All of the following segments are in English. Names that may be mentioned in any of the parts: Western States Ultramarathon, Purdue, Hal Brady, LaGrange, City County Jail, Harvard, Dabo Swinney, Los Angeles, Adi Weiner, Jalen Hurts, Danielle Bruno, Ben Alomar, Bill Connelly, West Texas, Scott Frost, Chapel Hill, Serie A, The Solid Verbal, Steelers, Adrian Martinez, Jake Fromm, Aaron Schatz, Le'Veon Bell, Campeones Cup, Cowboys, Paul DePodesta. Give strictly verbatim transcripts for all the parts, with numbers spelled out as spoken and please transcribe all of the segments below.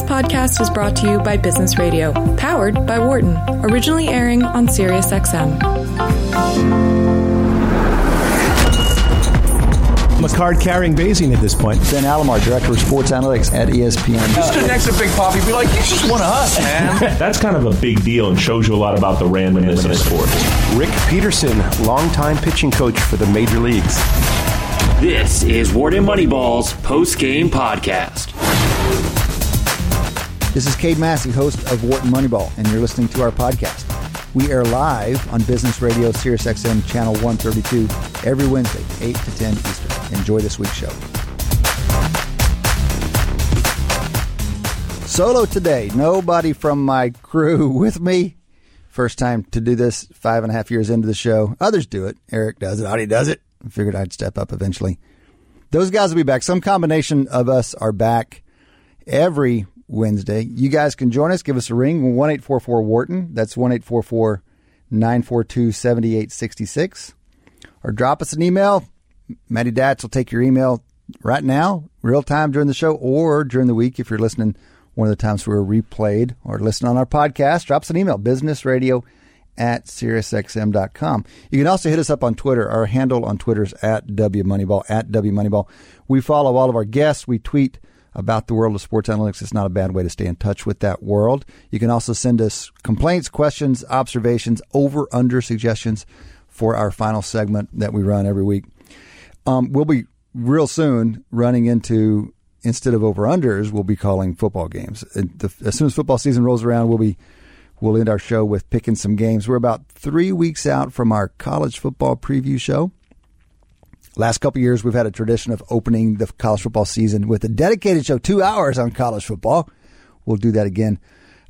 This podcast is brought to you by Business Radio, powered by Wharton, originally airing on SiriusXM. I'm a card-carrying Bayesian at this point. Ben Alomar, Director of Sports Analytics at E S P N. Mister Next to Big Poppy be like, you just one of us, man. That's kind of a big deal and shows you a lot about the randomness of sports. Rick Peterson, longtime pitching coach for the major leagues. This is Wharton Moneyball's post-game podcast. This is Cade Massey, host of Wharton Moneyball, and you're listening to our podcast. We air live on Business Radio, SiriusXM, Channel one thirty-two, every Wednesday, eight to ten Eastern. Enjoy this week's show. Solo today. Nobody from my crew with me. First time to do this, five and a half years into the show. Others do it. Eric does it. Adi does it. I figured I'd step up eventually. Those guys will be back. Some combination of us are back every Wednesday. You guys can join us. Give us a ring. one eight four four Wharton. That's one eight four four nine four two seven eight six six. Or drop us an email. Matty Datz will take your email right now, real time during the show or during the week. If you're listening one of the times we were replayed or listen on our podcast, drop us an email, businessradio at SiriusXM dot com. You can also hit us up on Twitter. Our handle on Twitter is at WMoneyball, at WMoneyball. We follow all of our guests. We tweet about the world of sports analytics. It's not a bad way to stay in touch with that world. You can also send us complaints, questions, observations, over, under suggestions for our final segment that we run every week. Um, we'll be real soon running into, instead of over, unders, we'll be calling football games. And the, as soon as football season rolls around, we'll be, we'll end our show with picking some games. We're about three weeks out from our college football preview show. Last couple of years, we've had a tradition of opening the college football season with a dedicated show, two hours on college football. We'll do that again.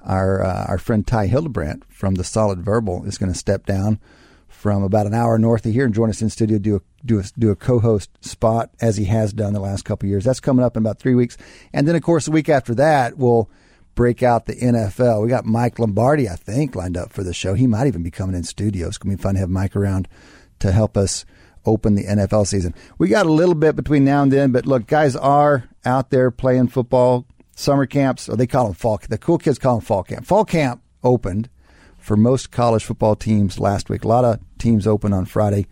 Our uh, our friend Ty Hildebrandt from the Solid Verbal is going to step down from about an hour north of here and join us in studio, do a, do a, do a co-host spot as he has done the last couple of years. That's coming up in about three weeks. And then, of course, the week after that, we'll break out the N F L. We got Mike Lombardi, I think, lined up for the show. He might even be coming in studio. It's going to be fun to have Mike around to help us open the N F L season. We got a little bit between now and then, but look, guys are out there playing football. Summer camps, or they call them fall. The cool kids call them fall camp. Fall camp opened for most college football teams last week. A lot of teams open on Friday,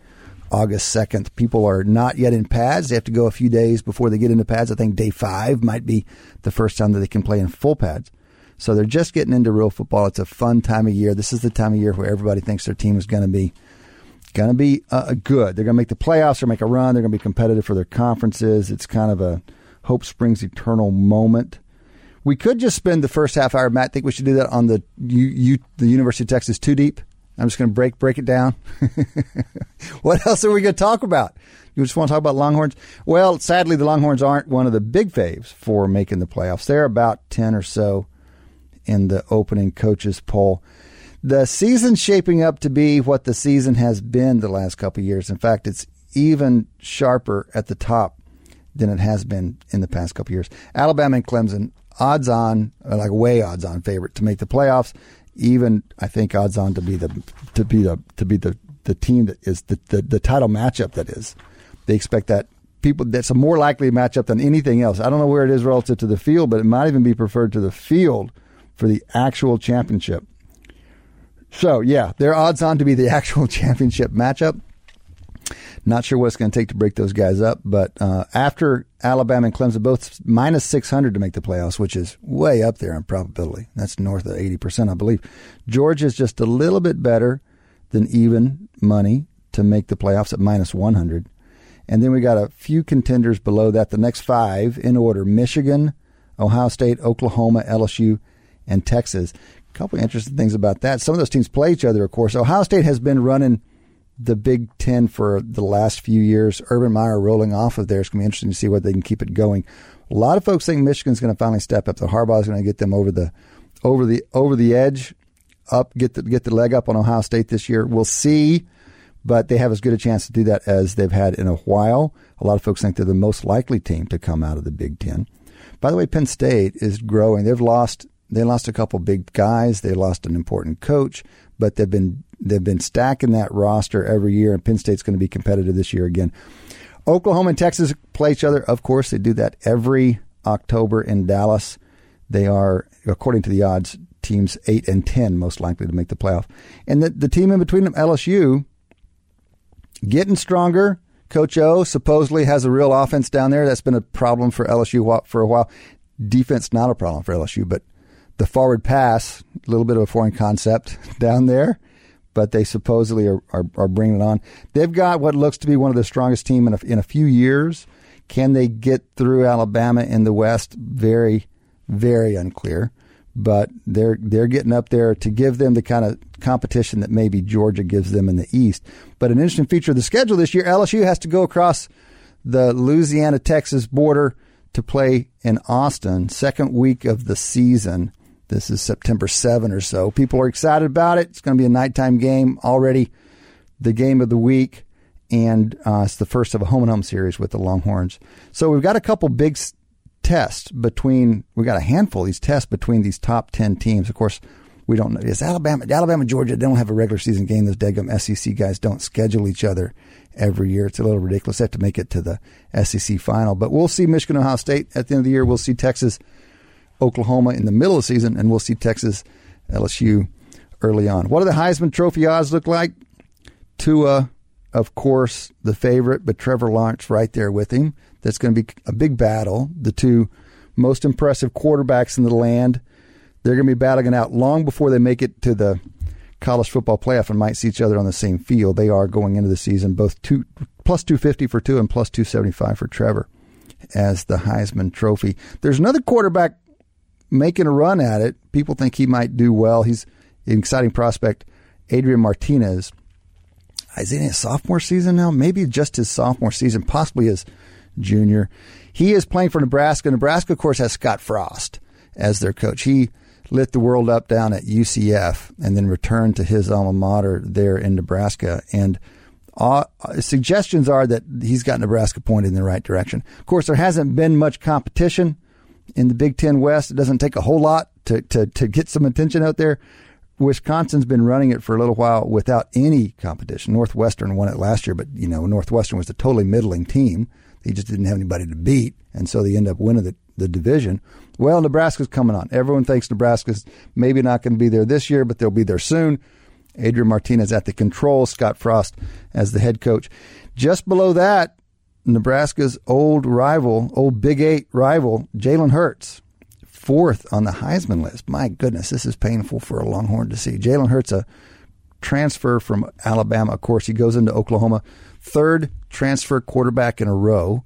August second. People are not yet in pads. They have to go a few days before they get into pads. I think day five might be the first time that they can play in full pads. So they're just getting into real football. It's a fun time of year. This is the time of year where everybody thinks their team is going to be Going to be uh, good. They're going to make the playoffs or make a run. They're going to be competitive for their conferences. It's kind of a hope springs eternal moment. We could just spend the first half hour, Matt. I think we should do that on the you, you, the University of Texas Too Deep. I'm just going to break break it down. What else are we going to talk about? You just want to talk about Longhorns? Well, sadly, the Longhorns aren't one of the big faves for making the playoffs. They're about ten or so in the opening coaches poll. The season's shaping up to be what the season has been the last couple of years. In fact, it's even sharper at the top than it has been in the past couple of years. Alabama and Clemson, odds on, like way odds on favorite to make the playoffs. Even I think odds on to be the to be the to be the, the team that is the, the the title matchup that is. They expect that people that's a more likely matchup than anything else. I don't know where it is relative to the field, but it might even be preferred to the field for the actual championship. So, yeah, they're odds on to be the actual championship matchup. Not sure what it's going to take to break those guys up, but uh, after Alabama and Clemson, both minus six hundred to make the playoffs, which is way up there in probability. That's north of eighty percent, I believe. Georgia's just a little bit better than even money to make the playoffs at minus one hundred. And then we got a few contenders below that, the next five in order: Michigan, Ohio State, Oklahoma, L S U, and Texas. Couple of interesting things about that. Some of those teams play each other, of course. Ohio State has been running the Big Ten for the last few years. Urban Meyer rolling off of there. It's going to be interesting to see whether they can keep it going. A lot of folks think Michigan's going to finally step up. The Harbaugh's going to get them over the over the over the edge, up get the get the leg up on Ohio State this year. We'll see, but they have as good a chance to do that as they've had in a while. A lot of folks think they're the most likely team to come out of the Big Ten. By the way, Penn State is growing. They've lost. They lost a couple big guys. They lost an important coach, but they've been they've been stacking that roster every year, and Penn State's going to be competitive this year again. Oklahoma and Texas play each other. Of course, they do that every October in Dallas. They are, according to the odds, teams eight and ten most likely to make the playoff. And the, the team in between them, L S U, getting stronger. Coach O supposedly has a real offense down there. That's been a problem for L S U for a while. Defense, not a problem for L S U, but the forward pass, a little bit of a foreign concept down there, but they supposedly are, are, are bringing it on. They've got what looks to be one of the strongest team in a, in a few years. Can they get through Alabama in the West? Very, very unclear. But they're they're getting up there to give them the kind of competition that maybe Georgia gives them in the East. But an interesting feature of the schedule this year, L S U has to go across the Louisiana-Texas border to play in Austin, second week of the season. This is September seventh or so. People are excited about it. It's going to be a nighttime game, already the game of the week, and uh, it's the first of a home-and-home series with the Longhorns. So we've got a couple big tests between, we got a handful of these tests between these top ten teams. Of course, we don't know. It's Alabama, Alabama, Georgia. They don't have a regular season game. Those daggum S E C guys don't schedule each other every year. It's a little ridiculous. They have to make it to the S E C final. But we'll see Michigan, Ohio State at the end of the year. We'll see Texas, Oklahoma in the middle of the season, and we'll see Texas, L S U early on. What do the Heisman Trophy odds look like? Tua, of course, the favorite, but Trevor Lawrence right there with him. That's going to be a big battle. The two most impressive quarterbacks in the land, they're going to be battling it out long before they make it to the college football playoff and might see each other on the same field. They are going into the season both two, plus two fifty for Tua and plus two seventy-five for Trevor as the Heisman Trophy. There's another quarterback making a run at it. People think he might do well. He's an exciting prospect, Adrian Martinez. Is it in his sophomore season now? Maybe just his sophomore season, possibly his junior. He is playing for Nebraska. Nebraska, of course, has Scott Frost as their coach. He lit the world up down at U C F and then returned to his alma mater there in Nebraska. And uh, suggestions are that he's got Nebraska pointed in the right direction. Of course, there hasn't been much competition in the Big Ten West. It doesn't take a whole lot to, to, to get some attention out there. Wisconsin's been running it for a little while without any competition. Northwestern won it last year, but, you know, Northwestern was a totally middling team. They just didn't have anybody to beat, and so they end up winning the, the division. Well, Nebraska's coming on. Everyone thinks Nebraska's maybe not going to be there this year, but they'll be there soon. Adrian Martinez at the controls, Scott Frost as the head coach. Just below that, Nebraska's old rival, old Big Eight rival, Jalen Hurts. Fourth on the Heisman list. My goodness, this is painful for a Longhorn to see. Jalen Hurts, a transfer from Alabama. Of course, he goes into Oklahoma. Third transfer quarterback in a row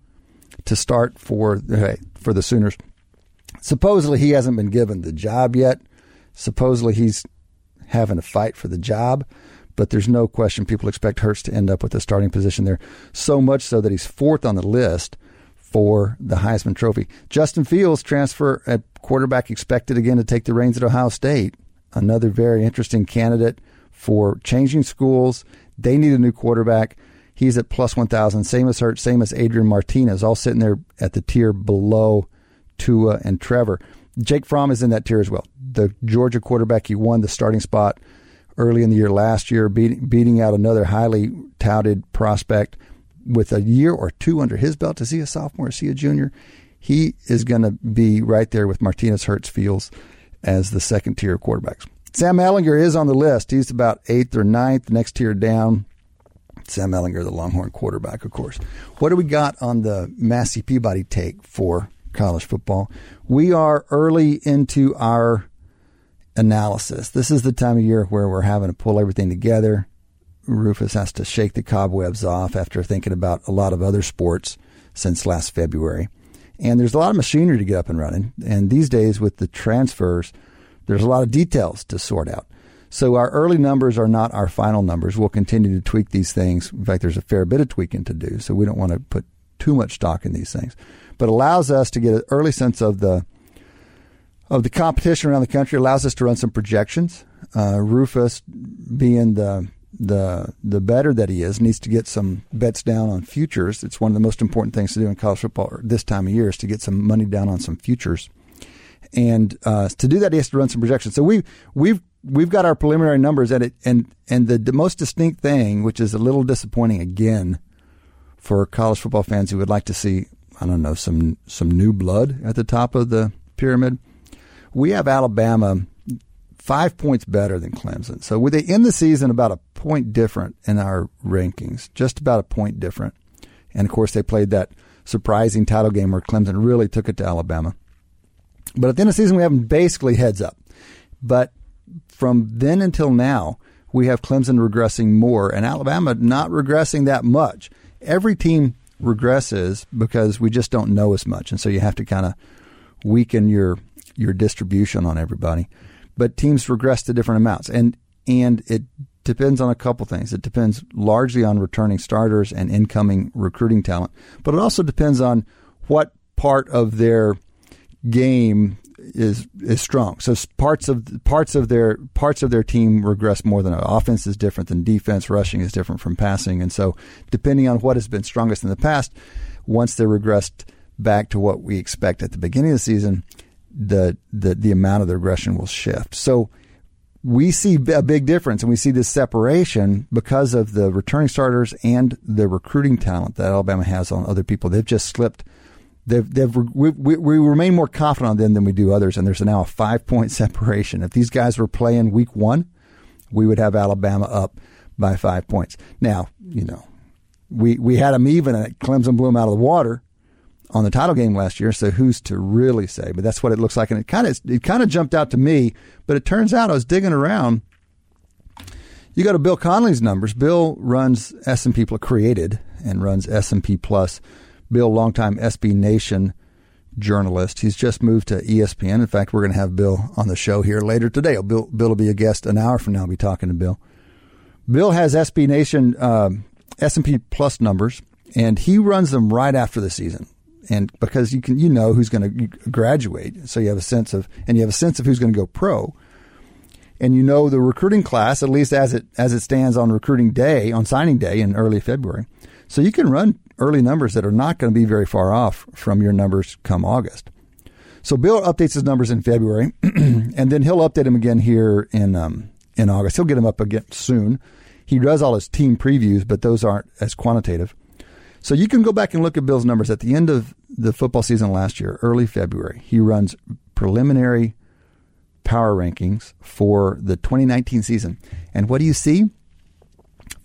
to start for, hey, for the Sooners. Supposedly, he hasn't been given the job yet. Supposedly, he's having a fight for the job. But there's no question people expect Hurts to end up with a starting position there. So much so that he's fourth on the list for the Heisman Trophy. Justin Fields, transfer at quarterback, expected again to take the reins at Ohio State. Another very interesting candidate for changing schools. They need a new quarterback. He's at plus one thousand. Same as Hurts, same as Adrian Martinez, all sitting there at the tier below Tua and Trevor. Jake Fromm is in that tier as well. The Georgia quarterback, he won the starting spot early in the year last year, beating, beating out another highly touted prospect. With a year or two under his belt, is he a sophomore? Is he a junior? He is going to be right there with Martinez, Hurts, Fields as the second tier of quarterbacks. Sam Ellinger is on the list. He's about eighth or ninth, next tier down. Sam Ellinger, the Longhorn quarterback, of course. What do we got on the Massey Peabody take for college football? We are early into our analysis. This is the time of year where we're having to pull everything together. Rufus has to shake the cobwebs off after thinking about a lot of other sports since last February. And there's a lot of machinery to get up and running. And these days with the transfers, there's a lot of details to sort out. So our early numbers are not our final numbers. We'll continue to tweak these things. In fact, there's a fair bit of tweaking to do, so we don't want to put too much stock in these things. But allows us to get an early sense of the of the competition around the country, allows us to run some projections. Uh, Rufus, being the the the better that he is, needs to get some bets down on futures. It's one of the most important things to do in college football this time of year is to get some money down on some futures. And uh, to do that, he has to run some projections. So we, we've we've got our preliminary numbers at it. And, and the, the most distinct thing, which is a little disappointing again for college football fans who would like to see, I don't know, some some new blood at the top of the pyramid, we have Alabama five points better than Clemson. So they end the season about a point different in our rankings, just about a point different. And, of course, they played that surprising title game where Clemson really took it to Alabama. But at the end of the season, we have them basically heads up. But from then until now, we have Clemson regressing more and Alabama not regressing that much. Every team regresses because we just don't know as much. And so you have to kind of weaken your your distribution on everybody. But teams regress to different amounts. And and it depends on a couple things. It depends largely on returning starters and incoming recruiting talent. But it also depends on what part of their game is is strong. So parts of parts of their parts of their team regress more than offense is different than defense. Rushing is different from passing, and so depending on what has been strongest in the past, once they regressed back to what we expect at the beginning of the season, the the the amount of the regression will shift. So we see a big difference, and we see this separation because of the returning starters and the recruiting talent that Alabama has on other people. They've just slipped. They've, they've, we, we, we remain more confident on them than we do others, and there's now a five-point separation. If these guys were playing week one, we would have Alabama up by five points. Now, you know, we, we had them even at Clemson blew them out of the water on the title game last year, so who's to really say? But that's what it looks like, and it kind of it kind of jumped out to me, but it turns out I was digging around. You go to Bill Connelly's numbers. Bill runs S and P Plus, created and runs S and P Plus. Bill, longtime S B Nation journalist. He's just moved to E S P N. In fact, we're going to have Bill on the show here later today. Bill, Bill will be a guest an hour from now. I'll be talking to Bill. Bill has S B Nation um, S and P Plus numbers, and he runs them right after the season. And because you can, you know who's going to graduate, so you have a sense of, and you have a sense of who's going to go pro, and you know the recruiting class at least as it as it stands on recruiting day, on signing day in early February. So you can run early numbers that are not going to be very far off from your numbers come August. So Bill updates his numbers in February, and then he'll update them again here in um, in August. He'll get them up again soon. He does all his team previews, but those aren't as quantitative. So you can go back and look at Bill's numbers at the end of the football season last year, early February. He runs preliminary power rankings for the twenty nineteen season. And what do you see?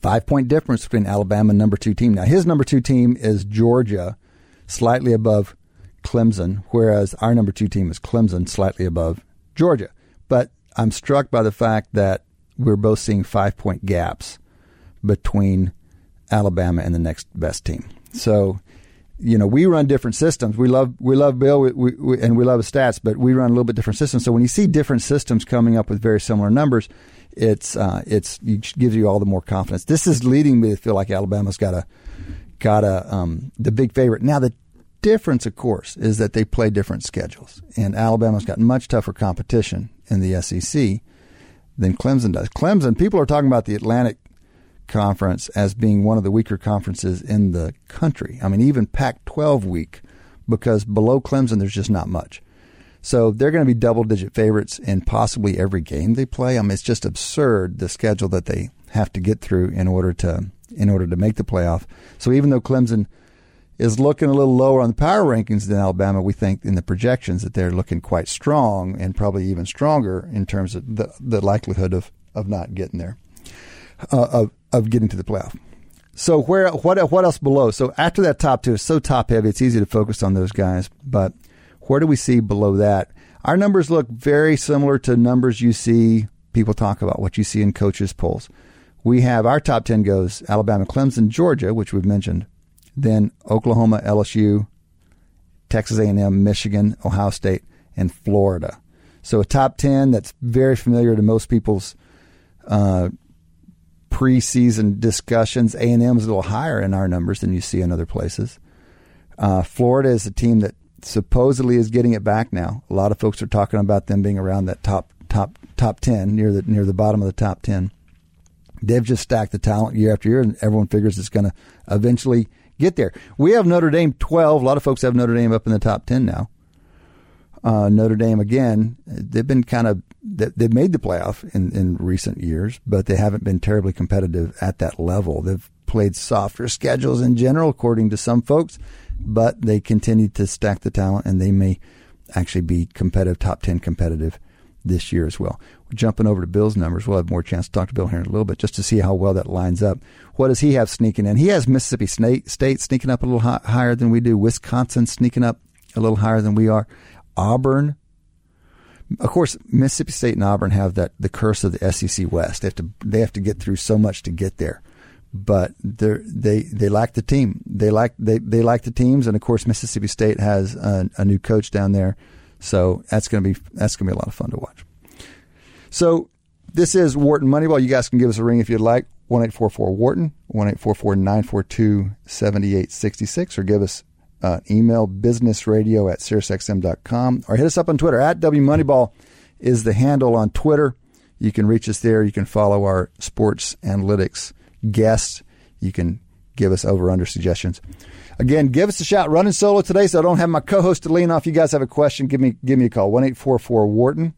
Five-point difference between Alabama and number two team. Now, his number two team is Georgia, slightly above Clemson, whereas our number two team is Clemson, slightly above Georgia. But I'm struck by the fact that we're both seeing five-point gaps between Alabama and the next best team. So, you know, we run different systems. We love we love Bill we, we, we, and we love his stats, but we run a little bit different systems. So when you see different systems coming up with very similar numbers, it's uh, it's it gives you all the more confidence. This is leading me to feel like Alabama's got a got a um, the big favorite. Now the difference, of course, is that they play different schedules, and Alabama's got much tougher competition in the S E C than Clemson does. Clemson, people are talking about the Atlantic Conference as being one of the weaker conferences in the country. I mean, even Pac twelve weak, because below Clemson, there's just not much. So they're going to be double-digit favorites in possibly every game they play. I mean, it's just absurd, the schedule that they have to get through in order to in order to make the playoff. So even though Clemson is looking a little lower on the power rankings than Alabama, we think in the projections that they're looking quite strong, and probably even stronger in terms of the, the likelihood of, of not getting there. Uh, of of getting to the playoff. So where what what else below? So after that top two is so top heavy, it's easy to focus on those guys. But where do we see below that? Our numbers look very similar to numbers you see people talk about, what you see in coaches' polls. We have our top ten goes Alabama, Clemson, Georgia, which we've mentioned, then Oklahoma, L S U, Texas A and M, Michigan, Ohio State, and Florida. So a top ten that's very familiar to most people's uh preseason discussions. A and M is a little higher in our numbers than you see in other places. Uh, Florida is a team that supposedly is getting it back now. A lot of folks are talking about them being around that top top top ten, near the near the bottom of the top ten. They've just stacked the talent year after year, and everyone figures it's going to eventually get there. We have Notre Dame twelve. A lot of folks have Notre Dame up in the top ten now. Uh, Notre Dame, again, they've been kind of, they've made the playoff in, in recent years, but they haven't been terribly competitive at that level. They've played softer schedules in general, according to some folks, but they continue to stack the talent, and they may actually be competitive, top ten competitive this year as well. Jumping over to Bill's numbers, we'll have more chance to talk to Bill here in a little bit just to see how well that lines up. What does he have sneaking in? He has Mississippi State sneaking up a little high, higher than we do. Wisconsin sneaking up a little higher than we are. Auburn. Of course, Mississippi State and Auburn have that the curse of the S E C West. They have to they have to get through so much to get there. But they they like the team. They like they, they like the teams, and of course Mississippi State has a, a new coach down there, so that's gonna be that's gonna be a lot of fun to watch. So this is Wharton Moneyball. You guys can give us a ring if you'd like. One eight four four Wharton one eight four four nine four two seventy eight sixty six, or give us uh, email businessradio at SiriusXM dot com, or hit us up on Twitter at W Moneyball is the handle on Twitter. You can reach us there. You can follow our sports analytics guests. You can give us over under suggestions. Again, give us a shout. Running solo today, so I don't have my co-host to lean off. You guys have a question, give me give me a call. one eight four four Wharton.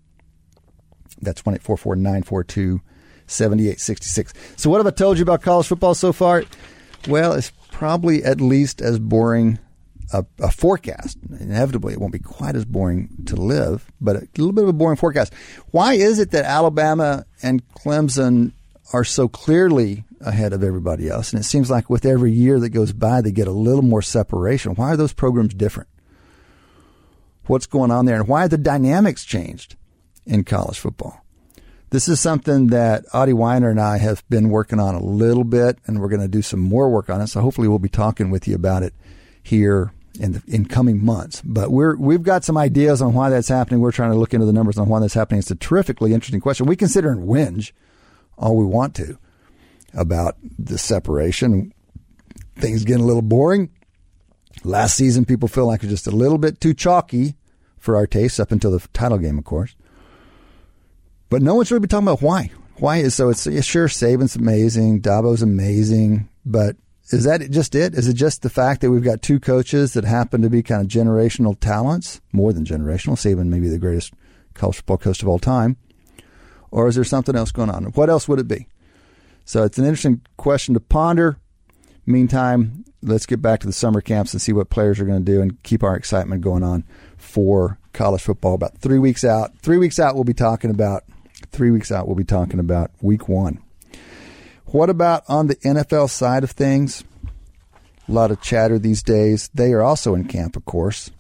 That's one eight four four nine four two seven eight six six. So what have I told you about college football so far? Well, it's probably at least as boring a, a forecast. Inevitably, it won't be quite as boring to live, but a little bit of a boring forecast. Why is it that Alabama and Clemson are so clearly ahead of everybody else? And it seems like with every year that goes by, they get a little more separation. Why are those programs different? What's going on there? And why have the dynamics changed in college football? This is something that Adi Weiner and I have been working on a little bit, and we're going to do some more work on it. So hopefully we'll be talking with you about it here in the in coming months. But we're, we've got some ideas on why that's happening. We're trying to look into the numbers on why that's happening. It's a terrifically interesting question. We consider and whinge all we want to about the separation. Things getting a little boring. Last season, people feel like it's just a little bit too chalky for our tastes up until the title game, of course. But no one's really been talking about why. Why is so? It's, it's sure Saban's amazing, Dabo's amazing, but is that just it? Is it just the fact that we've got two coaches that happen to be kind of generational talents, more than generational? Saban may be the greatest college football coach of all time, or is there something else going on? What else would it be? So it's an interesting question to ponder. Meantime, let's get back to the summer camps and see what players are going to do and keep our excitement going on for college football. About three weeks out, three weeks out, we'll be talking about. Three weeks out, we'll be talking about week one. What about on the N F L side of things? A lot of chatter these days. They are also in camp, of course.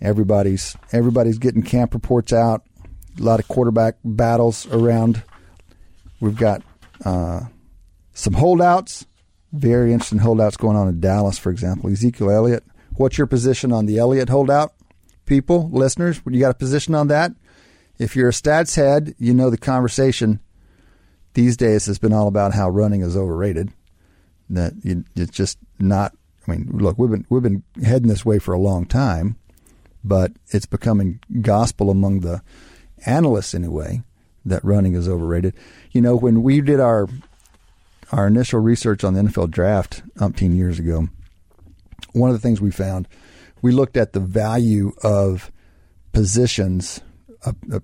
Everybody's everybody's getting camp reports out. A lot of quarterback battles around. We've got uh, some holdouts. Very interesting holdouts going on in Dallas, for example. Ezekiel Elliott. What's your position on the Elliott holdout? People, listeners, you got a position on that? If you're a stats head, you know the conversation these days has been all about how running is overrated. That you, it's just not. I mean, look, we've been we've been heading this way for a long time, but it's becoming gospel among the analysts anyway that running is overrated. You know, when we did our our initial research on the N F L draft umpteen years ago, one of the things we found, we looked at the value of positions. Uh, uh,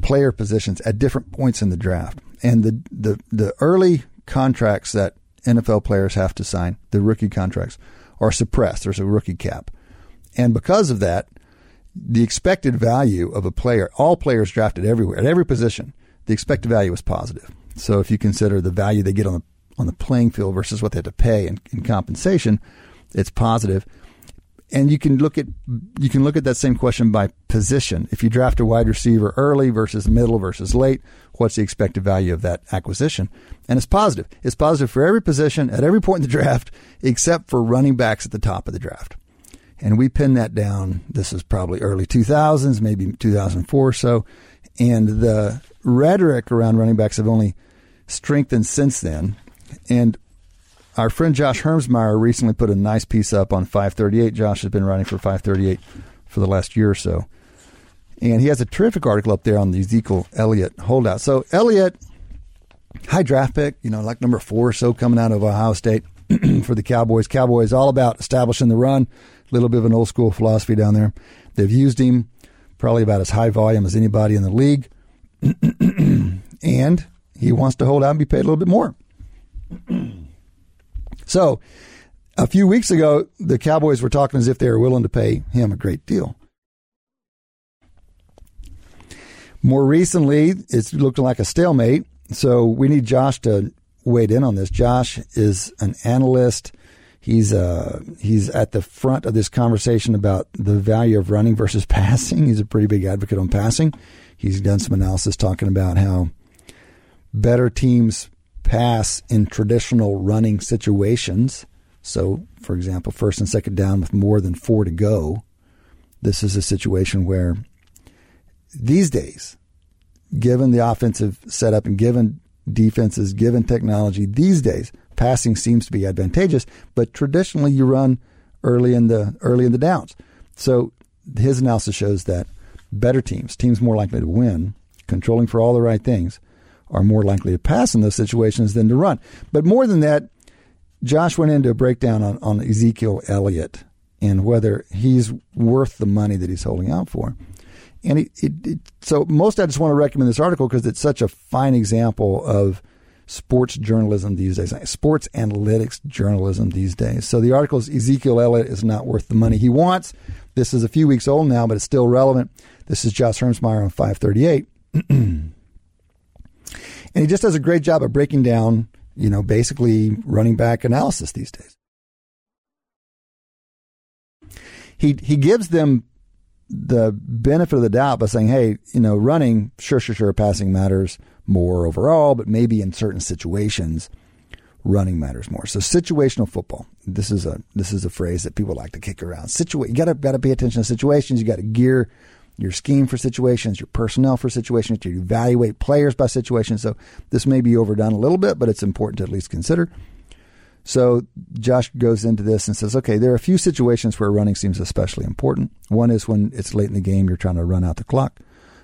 player positions at different points in the draft, and the, the the early contracts that N F L players have to sign, the rookie contracts, are suppressed. There's a rookie cap, and because of that, the expected value of a player, all players drafted everywhere at every position, the expected value is positive. So if you consider the value they get on the on the playing field versus what they have to pay in, in compensation, it's positive. And you can look at you can look at that same question by position. If you draft a wide receiver early versus middle versus late, what's the expected value of that acquisition? And it's positive. It's positive for every position at every point in the draft, except for running backs at the top of the draft. And we pinned that down. This is probably early two thousands, maybe two thousand four or so. And the rhetoric around running backs have only strengthened since then. And our friend Josh Hermsmeyer recently put a nice piece up on five thirty-eight. Josh has been writing for five thirty-eight for the last year or so. And he has a terrific article up there on the Ezekiel Elliott holdout. So Elliott, high draft pick, you know, like number four or so coming out of Ohio State for the Cowboys. Cowboys all about establishing the run. A little bit of an old school philosophy down there. They've used him probably about as high volume as anybody in the league. And he wants to hold out and be paid a little bit more. So a few weeks ago, the Cowboys were talking as if they were willing to pay him a great deal. More recently, it's looking like a stalemate, so we need Josh to weigh in on this. Josh is an analyst. He's uh, he's at the front of this conversation about the value of running versus passing. He's a pretty big advocate on passing. He's done some analysis talking about how better teams pass in traditional running situations. So, for example, first and second down with more than four to go. This is a situation where these days, given the offensive setup and given defenses, given technology, these days passing seems to be advantageous, but traditionally you run early in the early in the downs. So his analysis shows that better teams, teams more likely to win, controlling for all the right things, are more likely to pass in those situations than to run. But more than that, Josh went into a breakdown on, on Ezekiel Elliott and whether he's worth the money that he's holding out for. And it, it, it, so most I just want to recommend this article because it's such a fine example of sports journalism these days, sports analytics journalism these days. So the article is Ezekiel Elliott is not worth the money he wants. This is a few weeks old now, but it's still relevant. This is Josh Hermsmeyer on five thirty-eight. And he just does a great job of breaking down, you know, basically running back analysis these days. He he gives them the benefit of the doubt by saying, hey, you know, running, sure, sure, sure, passing matters more overall, but maybe in certain situations, running matters more. So situational football. This is a this is a phrase that people like to kick around. Situa- you gotta gotta pay attention to situations. You gotta gear your scheme for situations, your personnel for situations, to evaluate players by situations. So this may be overdone a little bit, but it's important to at least consider. So Josh goes into this and says, okay, there are a few situations where running seems especially important. One is when it's late in the game, you're trying to run out the clock.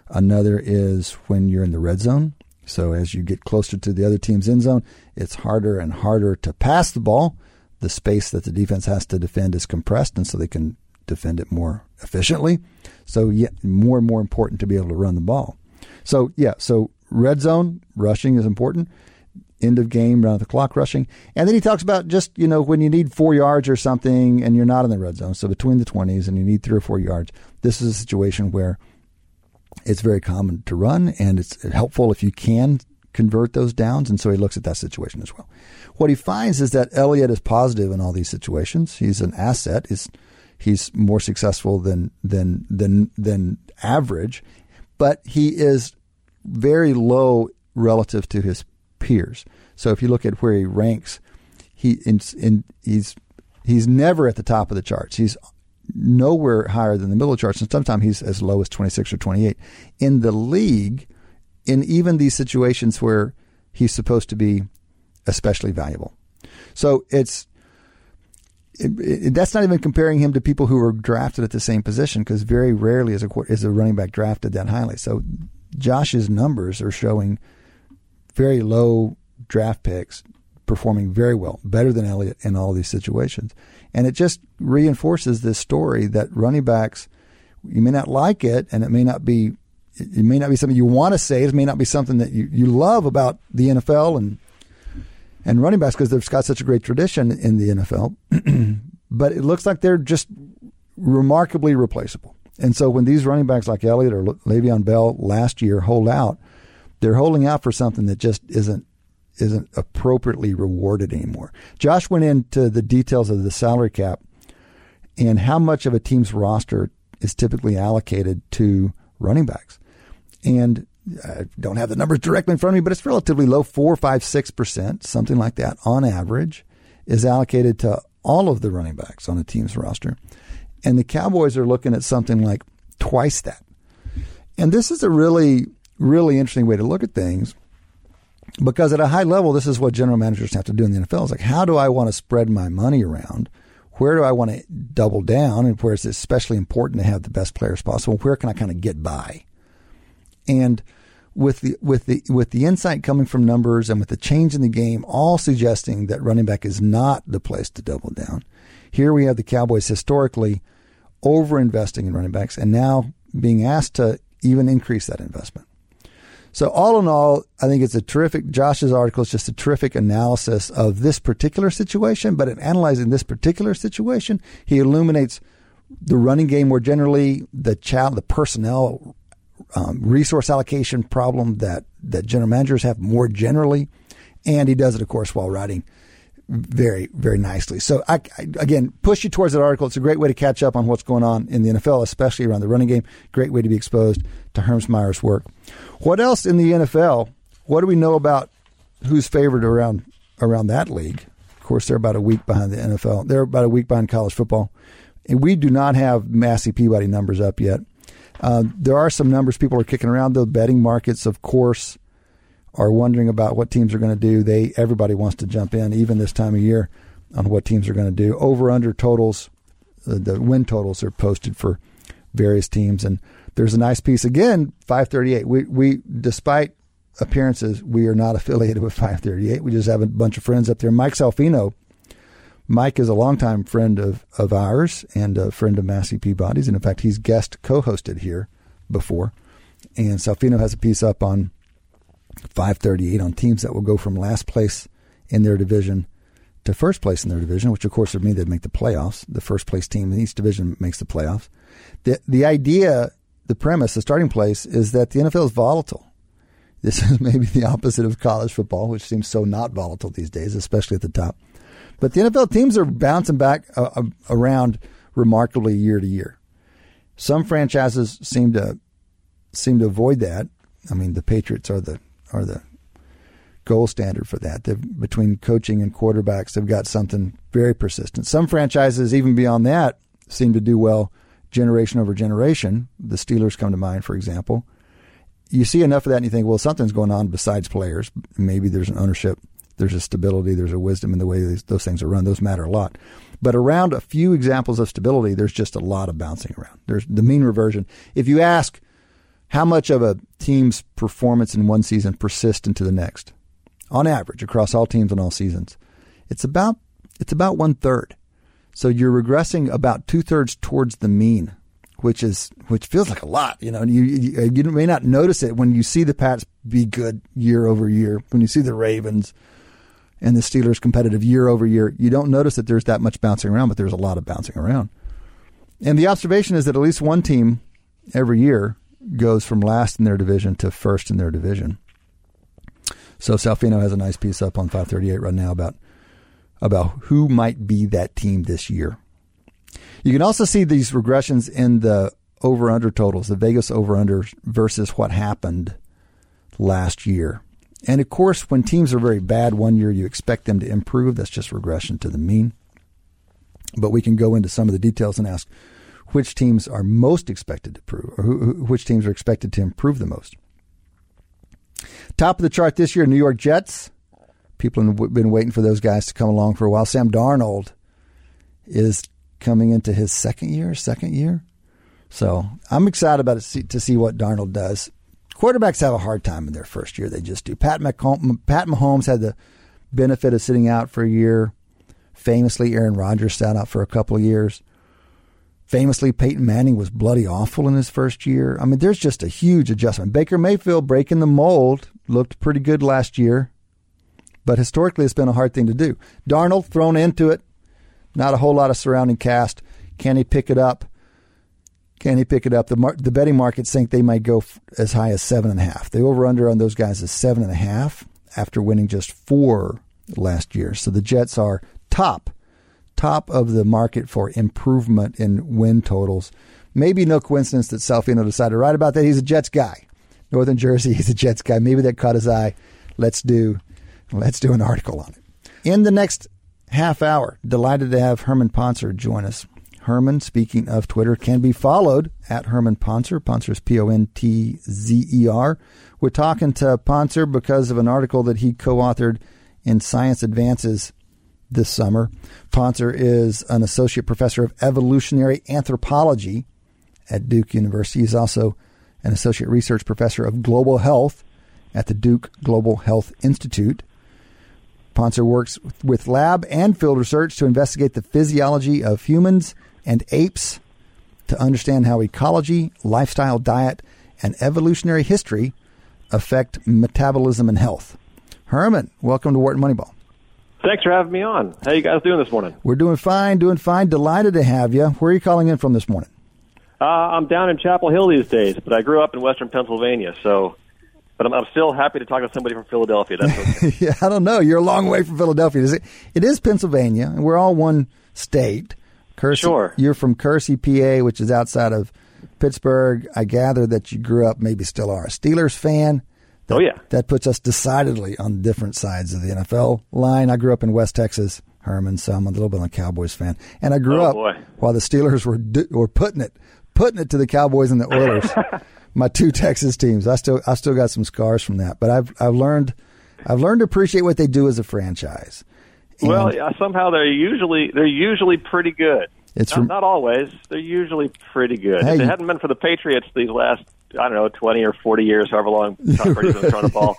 Another is when you're in the red zone. So as you get closer to the other team's end zone, it's harder and harder to pass the ball. The space that the defense has to defend is compressed, and so they can defend it more efficiently. So yet more and more important to be able to run the ball. So yeah, so red zone rushing is important. End of game, round of the clock rushing. And then he talks about just, you know, when you need four yards or something and you're not in the red zone, so between the twenties and you need three or four yards, this is a situation where it's very common to run and it's helpful if you can convert those downs. And so he looks at that situation as well. What he finds is that Elliott is positive in all these situations. He's an asset. He's, he's more successful than, than, than, than average, but he is very low relative to his peers. So if you look at where he ranks, he in, in he's he's never at the top of the charts. He's nowhere higher than the middle of the charts, and sometimes he's as low as twenty-six or twenty-eight in the league. In even these situations where he's supposed to be especially valuable, so it's it, it, that's not even comparing him to people who are drafted at the same position, because very rarely is a is a running back drafted that highly. So Josh's numbers are showing very low draft picks performing very well, better than Elliott in all these situations. And it just reinforces this story that running backs, you may not like it, and it may not be it may not be something you want to say. It may not be something that you, you love about the N F L and and running backs, because they've got such a great tradition in the N F L. But it looks like they're just remarkably replaceable. And so when these running backs like Elliott or Le'Veon Bell last year hold out, they're holding out for something that just isn't isn't appropriately rewarded anymore. Josh went into the details of the salary cap and how much of a team's roster is typically allocated to running backs. And I don't have the numbers directly in front of me, but it's relatively low, four, five, six percent, something like that on average, is allocated to all of the running backs on a team's roster. And the Cowboys are looking at something like twice that. And this is a really... really interesting way to look at things, because at a high level, this is what general managers have to do in the N F L. It's like, how do I want to spread my money around? Where do I want to double down? And where it's especially important to have the best players possible? Where can I kind of get by? And with the with the with the insight coming from numbers and with the change in the game, all suggesting that running back is not the place to double down. Here we have the Cowboys historically over-investing in running backs and now being asked to even increase that investment. So all in all, I think it's a terrific, Josh's article is just a terrific analysis of this particular situation. But in analyzing this particular situation, he illuminates the running game more generally, the child, the personnel um, resource allocation problem that, that general managers have more generally. And he does it, of course, while writing very, very nicely. So, I, I again, push you towards that article. It's a great way to catch up on what's going on in the N F L, especially around the running game. Great way to be exposed to Hermsmeyer's work. What else in the N F L? What do we know about who's favored around around that league? Of course, they're about a week behind the N F L. They're about a week behind college football. And we do not have Massey Peabody numbers up yet. Uh, there are some numbers people are kicking around. The betting markets, of course, are wondering about what teams are going to do. They everybody wants to jump in, even this time of year, on what teams are going to do. Over-under totals, the, the win totals are posted for various teams. And there's a nice piece, again, five thirty-eight. We, we despite appearances, we are not affiliated with five thirty-eight. We just have a bunch of friends up there. Mike Salfino. Mike is a longtime friend of, of ours and a friend of Massey Peabody's. And, in fact, he's guest co-hosted here before. And Salfino has a piece up on five thirty-eight on teams that will go from last place in their division to first place in their division, which, of course, would mean they'd make the playoffs. The first place team in each division makes the playoffs. The the idea, the premise, the starting place is that the N F L is volatile. This is maybe the opposite of college football, which seems so not volatile these days, especially at the top. But the N F L teams are bouncing back uh, around remarkably year to year. Some franchises seem to seem to avoid that. I mean, the Patriots are the are the gold standard for that. They're, between coaching and quarterbacks, they've got something very persistent. Some franchises, even beyond that, seem to do well generation over generation. The Steelers come to mind, for example. You see enough of that and you think, well, something's going on besides players. Maybe there's an ownership, there's a stability, there's a wisdom in the way these, those things are run. Those matter a lot. But around a few examples of stability, there's just a lot of bouncing around. There's the mean reversion. If you ask, how much of a team's performance in one season persists into the next? On average, across all teams and all seasons, it's about it's about one third. So you're regressing about two thirds towards the mean, which is which feels like a lot, you know. And you, you you may not notice it when you see the Pats be good year over year, when you see the Ravens and the Steelers competitive year over year. You don't notice that there's that much bouncing around, but there's a lot of bouncing around. And the observation is that at least one team every year goes from last in their division to first in their division. So Salfino has a nice piece up on five thirty-eight right now about about who might be that team this year. You can also see these regressions in the over-under totals, the Vegas over-under versus what happened last year. And, of course, when teams are very bad one year, you expect them to improve. That's just regression to the mean. But we can go into some of the details and ask, which teams are most expected to improve, or who, who, which teams are expected to improve the most. Top of the chart this year, New York Jets. People have been waiting for those guys to come along for a while. Sam Darnold is coming into his second year, second year. So I'm excited about it to see, to see what Darnold does. Quarterbacks have a hard time in their first year. They just do. Pat McCom- Pat Mahomes had the benefit of sitting out for a year. Famously, Aaron Rodgers sat out for a couple of years. Famously, Peyton Manning was bloody awful in his first year. I mean, there's just a huge adjustment. Baker Mayfield, breaking the mold, looked pretty good last year, but historically it's been a hard thing to do. Darnold thrown into it, not a whole lot of surrounding cast. Can he pick it up? Can he pick it up? The mar- the betting markets think they might go f- as high as seven and a half. The over-under on those guys is seven and a half after winning just four last year. So the Jets are top. top of the market for improvement in win totals. Maybe no coincidence that Salfino decided to write about that. He's a Jets guy. Northern Jersey, he's a Jets guy. Maybe that caught his eye. Let's do let's do an article on it. In the next half hour, delighted to have Herman Pontzer join us. Herman, speaking of Twitter, can be followed at Herman Pontzer. Pontzer's P O N T Z E R. We're talking to Pontzer because of an article that he co-authored in Science Advances this summer. Pontzer is an associate professor of evolutionary anthropology at Duke University. He's also an associate research professor of global health at the Duke Global Health Institute. Pontzer works with lab and field research to investigate the physiology of humans and apes to understand how ecology, lifestyle, diet, and evolutionary history affect metabolism and health. Herman, welcome to Wharton Moneyball. Thanks for having me on. How you guys doing this morning? We're doing fine, doing fine. Delighted to have you. Where are you calling in from this morning? Uh, I'm down in Chapel Hill these days, but I grew up in western Pennsylvania, so... But I'm, I'm still happy to talk to somebody from Philadelphia. That's okay. Yeah, I don't know. You're a long way from Philadelphia. Is it? It is Pennsylvania, and we're all one state. Kersey, sure. You're from Kersey, P A, which is outside of Pittsburgh. I gather that you grew up, maybe still are, a Steelers fan. That, oh, yeah. That puts us decidedly on different sides of the N F L line. I grew up in West Texas, Herman, so I'm a little bit of a Cowboys fan. And I grew oh, up boy. while the Steelers were do, were putting it, putting it to the Cowboys and the Oilers. My two Texas teams. I still I still got some scars from that, but I've I've learned I've learned to appreciate what they do as a franchise. And well, somehow they're usually they're usually pretty good. It's not, not always. They're usually pretty good. Hey, if it hadn't been for the Patriots these last, I don't know, twenty or forty years, however long Tom Brady's been throwing the ball,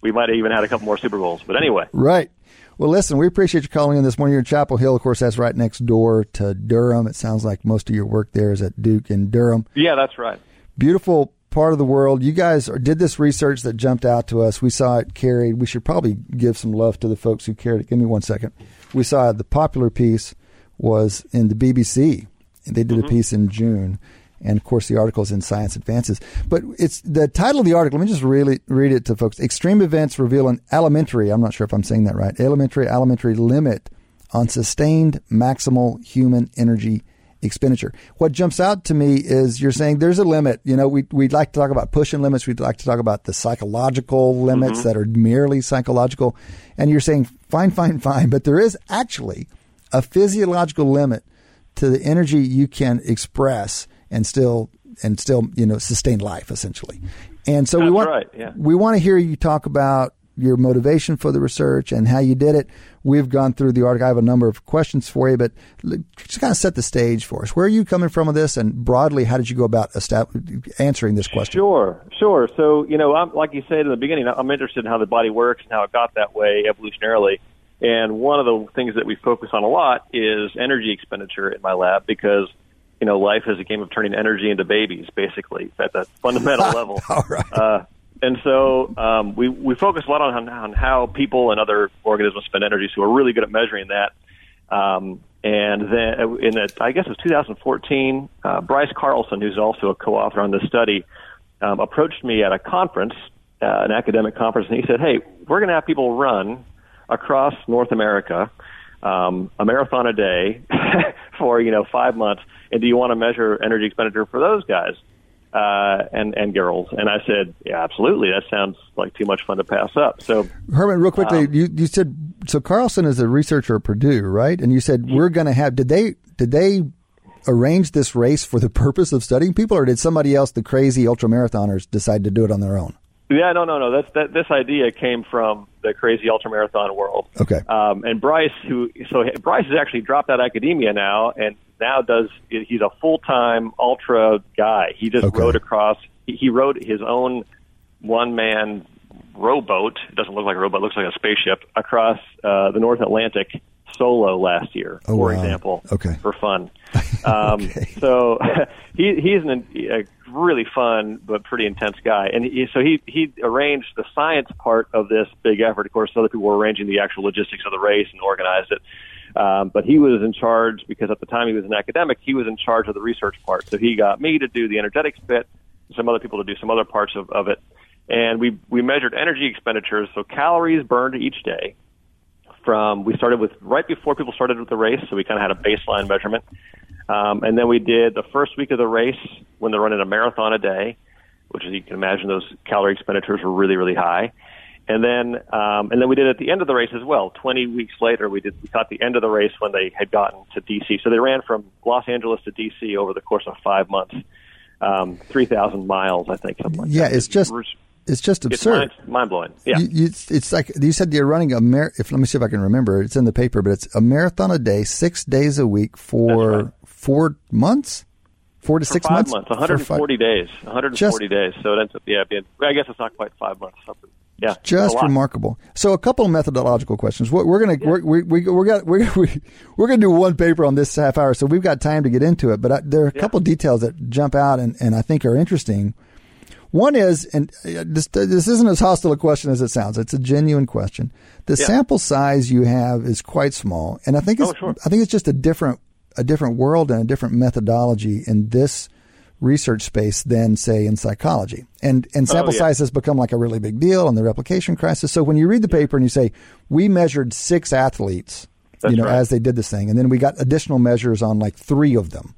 we might have even had a couple more Super Bowls. But anyway, right. Well, listen, we appreciate you calling in this morning. You're in Chapel Hill. Of course, that's right next door to Durham. It sounds like most of your work there is at Duke and Durham. Yeah, that's right. Beautiful part of the world. You guys did this research that jumped out to us. We saw it carried. We should probably give some love to the folks who carried it. Give me one second. We saw the popular piece was in the B B C. They did mm-hmm. a piece in June. And, of course, the article is in Science Advances. But it's the title of the article. Let me just really read it to folks. Extreme Events Reveal an Elementary, I'm not sure if I'm saying that right, elementary, elementary limit on sustained maximal human energy expenditure. What jumps out to me is you're saying there's a limit. You know, we, we'd like to talk about pushing limits. We'd like to talk about the psychological limits mm-hmm. that are merely psychological. And you're saying, fine, fine, fine. But there is actually a physiological limit to the energy you can express and still, and still, you know, sustain life, essentially. And so That's we want, right, yeah. we want to hear you talk about your motivation for the research and how you did it. We've gone through the article. I have a number of questions for you, but just kind of set the stage for us. Where are you coming from with this, and broadly, how did you go about answering this question? Sure, sure. So, you know, I'm, like you said in the beginning, I'm interested in how the body works and how it got that way evolutionarily. And one of the things that we focus on a lot is energy expenditure in my lab, because, you know, life is a game of turning energy into babies, basically, at that fundamental level. All right. Uh, And so um, we, we focus a lot on, on how people and other organisms spend energy, so we're really good at measuring that. Um, and then, in the, I guess it was two thousand fourteen, uh, Bryce Carlson, who's also a co-author on this study, um, approached me at a conference, uh, an academic conference, and he said, hey, we're going to have people run across North America um, a marathon a day for, you know, five months, and do you want to measure energy expenditure for those guys? Uh, and, and girls. And I said, yeah, absolutely. That sounds like too much fun to pass up. So, Herman, real quickly, um, you, you said, so Carlson is a researcher at Purdue, right? And you said, he, we're going to have, did they, did they arrange this race for the purpose of studying people, or did somebody else, the crazy ultramarathoners, decide to do it on their own? Yeah, no, no, no. That's, that, this idea came from the crazy ultramarathon world. Okay. Um, and Bryce, who, so Bryce has actually dropped out of academia now, and now does he's a full-time ultra guy. He just okay. rode across. He rode his own one-man rowboat. It doesn't look like a rowboat. It looks like a spaceship across uh, the North Atlantic solo last year, oh, for wow. example, okay. for fun. Um, okay. So he, he's an, a really fun but pretty intense guy. And he, so he, he arranged the science part of this big effort. Of course, other people were arranging the actual logistics of the race and organized it. Um, but he was in charge, because at the time he was an academic, he was in charge of the research part. So he got me to do the energetics bit, some other people to do some other parts of, of it. And we, we measured energy expenditures, so calories burned each day. From we started with right before people started with the race, so we kind of had a baseline measurement. Um, and then we did the first week of the race when they're running a marathon a day, which, as you can imagine, those calorie expenditures were really, really high. And then, um, and then we did at the end of the race as well. Twenty weeks later, we did. We caught the end of the race when they had gotten to D C. So they ran from Los Angeles to D C over the course of five months, um, three thousand miles, I think. Something like yeah, that. it's just it's just absurd, it's mind blowing. Yeah, you, you, it's like you said. You're running a mar- if let me see if I can remember. It's in the paper, but it's a marathon a day, six days a week for right. four months. Four to for six five months. months. one hundred forty days. one hundred forty just, days. So it ends up yeah. Being, I guess it's not quite five months. Something. Yeah, just remarkable. So, a couple of methodological questions. We're, we're going to yeah. we we we're got we we're, we're going to do one paper on this half hour, so we've got time to get into it. But I, there are a yeah. couple of details that jump out and, and I think are interesting. One is, and this this isn't as hostile a question as it sounds. It's a genuine question. The yeah. sample size you have is quite small, and I think it's oh, sure. I think it's just a different a different world and a different methodology in this research space than, say, in psychology. And and sample oh, yeah. size has become like a really big deal in the replication crisis. So when you read the paper and you say, we measured six athletes, That's you know, right. as they did this thing, and then we got additional measures on like three of them.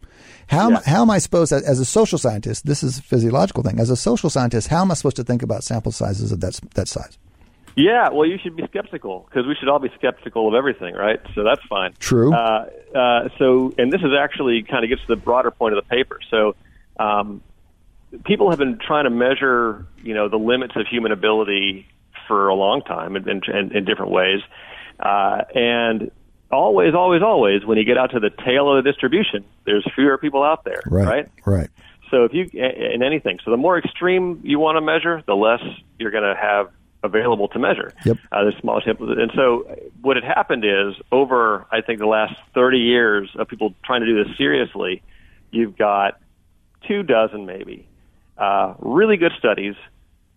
How, yeah. how am I supposed, as a social scientist, this is a physiological thing, as a social scientist, how am I supposed to think about sample sizes of that that size? Yeah, well, you should be skeptical, because we should all be skeptical of everything, right? So that's fine. True. Uh, uh, so, and this is actually kind of gets to the broader point of the paper. So um, people have been trying to measure, you know, the limits of human ability for a long time in, in, in different ways. Uh, and always, always, always, when you get out to the tail of the distribution, there's fewer people out there, right? Right, right. So if you, in anything, so the more extreme you want to measure, the less you're going to have available to measure. Yep. Uh, the smaller sample. And so what had happened is over, I think, the last thirty years of people trying to do this seriously, you've got two dozen maybe uh, really good studies,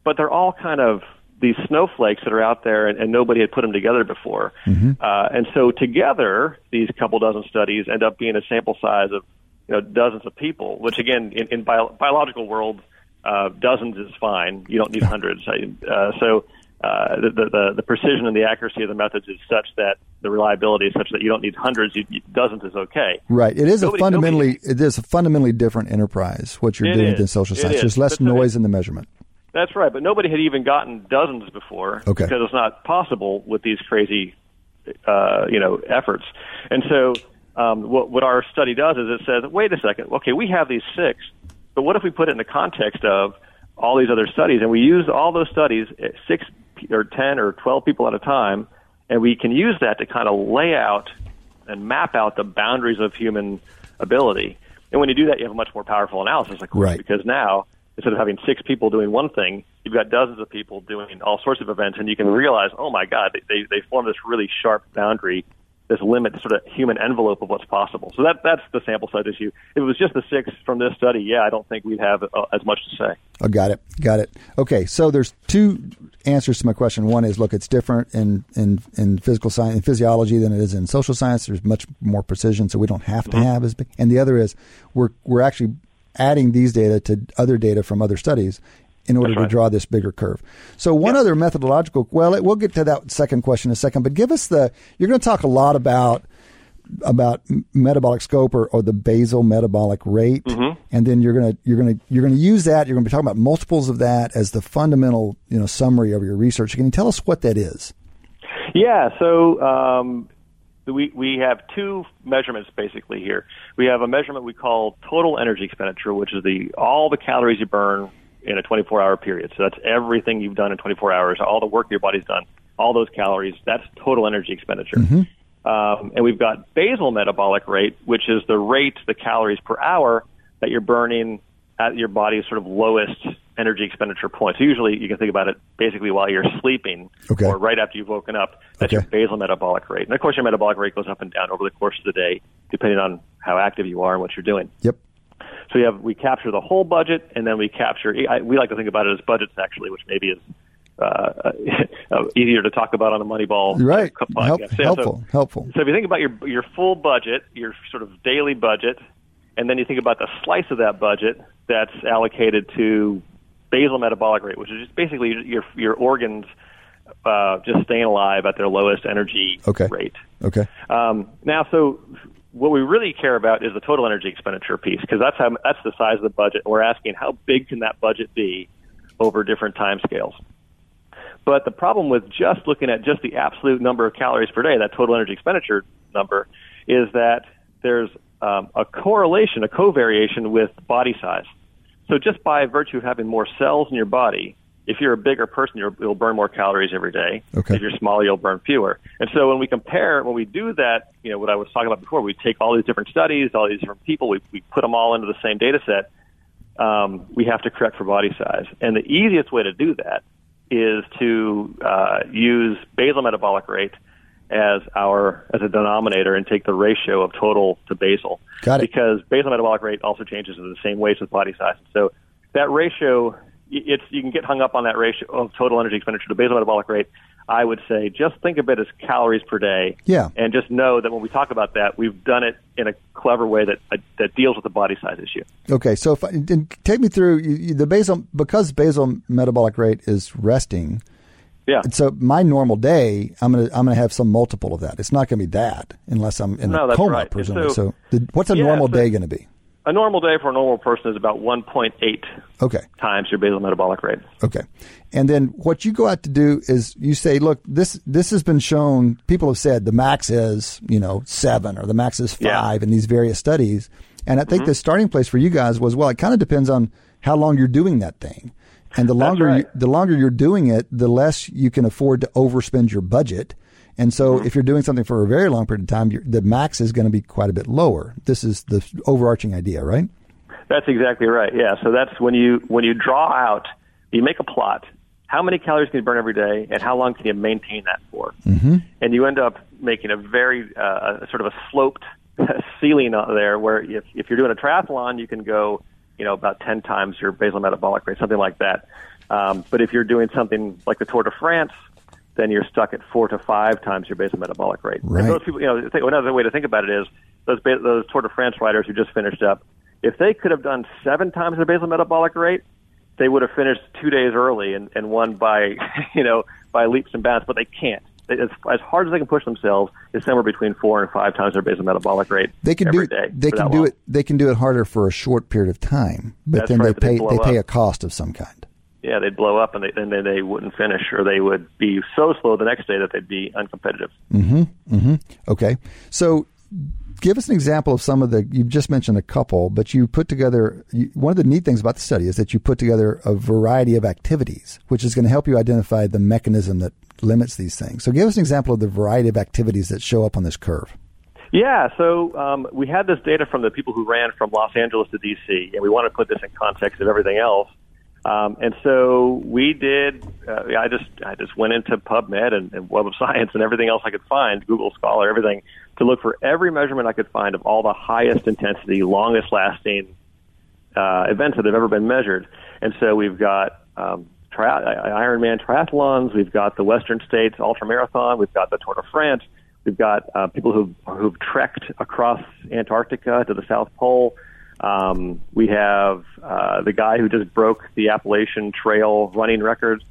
but they're all kind of these snowflakes that are out there, and, and nobody had put them together before. Mm-hmm. Uh, and so together, these couple dozen studies end up being a sample size of, you know, dozens of people, which again, in, in bio- biological world, uh, dozens is fine. You don't need hundreds. Uh, so uh, the, the, the precision and the accuracy of the methods is such that the reliability is such that you don't need hundreds. You, you, dozens is okay. Right. It is nobody, a fundamentally nobody, it is a fundamentally different enterprise, what you're doing in social science. Is. There's less That's noise in the measurement. That's right, but nobody had even gotten dozens before okay. because it's not possible with these crazy, uh, you know, efforts. And so, um, what, what our study does is it says, wait a second, okay, we have these six, but what if we put it in the context of all these other studies, and we use all those studies, six or ten or twelve people at a time, and we can use that to kind of lay out and map out the boundaries of human ability. And when you do that, you have a much more powerful analysis, of course, right. because now, instead of having six people doing one thing, you've got dozens of people doing all sorts of events, and you can realize, oh, my God, they they form this really sharp boundary, this limit, sort of human envelope of what's possible. So that that's the sample size issue. If it was just the six from this study, yeah, I don't think we'd have uh, as much to say. Oh, got it. Got it. Okay, so there's two answers to my question. One is, look, it's different in, in, in physical science and physiology than it is in social science. There's much more precision, so we don't have to mm-hmm. have as big. And the other is we're we're actually – adding these data to other data from other studies in order right. to draw this bigger curve. So one yeah. other methodological, well, it, we'll get to that second question in a second, but give us the, you're going to talk a lot about about metabolic scope or, or the basal metabolic rate. Mm-hmm. And then you're going to, you're going to, you're going to use that. You're going to be talking about multiples of that as the fundamental, you know, summary of your research. Can you tell us what that is? Yeah. So, um, We we have two measurements basically here. We have a measurement we call total energy expenditure, which is the all the calories you burn in a twenty-four hour period. So that's everything you've done in twenty-four hours, all the work your body's done, all those calories. That's total energy expenditure. Mm-hmm. Um, and we've got basal metabolic rate, which is the rate, the calories per hour that you're burning at your body's sort of lowest energy expenditure point. So usually you can think about it basically while you're sleeping okay. or right after you've woken up. That's okay. your basal metabolic rate. And of course, your metabolic rate goes up and down over the course of the day, depending on how active you are and what you're doing. Yep. So we have, we capture the whole budget, and then we capture, I, we like to think about it as budgets actually, which maybe is uh, easier to talk about on a Moneyball. Right. Help, yeah. so, helpful. So, helpful. So if you think about your, your full budget, your sort of daily budget, and then you think about the slice of that budget that's allocated to basal metabolic rate, which is just basically your your organs uh, just staying alive at their lowest energy okay. rate. Okay. Um, now, so what we really care about is the total energy expenditure piece, because that's how that's the size of the budget. We're asking how big can that budget be over different time scales. But the problem with just looking at just the absolute number of calories per day, that total energy expenditure number, is that there's um, a correlation, a covariation with body size. So just by virtue of having more cells in your body, if you're a bigger person, you'll, you'll burn more calories every day. Okay. If you're smaller, you'll burn fewer. And so when we compare, when we do that, you know, what I was talking about before, we take all these different studies, all these different people, we, we put them all into the same data set, um, we have to correct for body size. And the easiest way to do that is to uh, use basal metabolic rate as our as a denominator and take the ratio of total to basal. Got it. Because basal metabolic rate also changes in the same ways with body size. So that ratio, it's you can get hung up on that ratio of total energy expenditure to basal metabolic rate. I would say just think of it as calories per day. Yeah. And just know that when we talk about that, we've done it in a clever way that uh, that deals with the body size issue. Okay. So if I, take me through you, the basal, because basal metabolic rate is resting. Yeah. So my normal day, I'm gonna I'm gonna have some multiple of that. It's not gonna be that unless I'm in no, a coma, right. presumably. So, so the, what's a yeah, normal so day gonna be? A normal day for a normal person is about one point eight okay. times your basal metabolic rate. Okay. And then what you go out to do is you say, look, this this has been shown, people have said the max is, you know, seven or the max is five yeah. in these various studies. And I think mm-hmm. the starting place for you guys was, well, it kind of depends on how long you're doing that thing. And the longer right. you, the longer you're doing it, the less you can afford to overspend your budget. And so mm-hmm. if you're doing something for a very long period of time, you're, the max is going to be quite a bit lower. This is the overarching idea, right? That's exactly right, yeah. So that's when you when you draw out, you make a plot, how many calories can you burn every day and how long can you maintain that for? Mm-hmm. And you end up making a very uh, sort of a sloped ceiling there where if, if you're doing a triathlon, you can go, you know, about ten times your basal metabolic rate, something like that. Um, but if you're doing something like the Tour de France, then you're stuck at four to five times your basal metabolic rate. Right. And those people, you know, think, another way to think about it is those those Tour de France riders who just finished up, if they could have done seven times their basal metabolic rate, they would have finished two days early and, and won by, you know, by leaps and bounds, but they can't. As, as hard as they can push themselves, it's somewhere between four and five times their basal metabolic rate. They can every do day they can do long. it they can do it harder for a short period of time, but That's then right, they pay they, they pay a cost of some kind. Yeah, they'd blow up and they, and they wouldn't finish, or they would be so slow the next day that they'd be uncompetitive. Mm-hmm. Mm-hmm. Okay. So give us an example of some of the, you've just mentioned a couple, but you put together, you, one of the neat things about the study is that you put together a variety of activities, which is going to help you identify the mechanism that limits these things. So give us an example of the variety of activities that show up on this curve. Yeah, so um, we had this data from the people who ran from Los Angeles to D C, and we want to put this in context of everything else. Um, and so we did, uh, I just I just went into PubMed and, and Web of Science and everything else I could find, Google Scholar, everything, to look for every measurement I could find of all the highest intensity, longest lasting uh, events that have ever been measured. And so we've got um, tri- Ironman triathlons, we've got the Western States Ultramarathon, we've got the Tour de France, we've got uh, people who've, who've trekked across Antarctica to the South Pole. Um, we have uh, the guy who just broke the Appalachian Trail running record.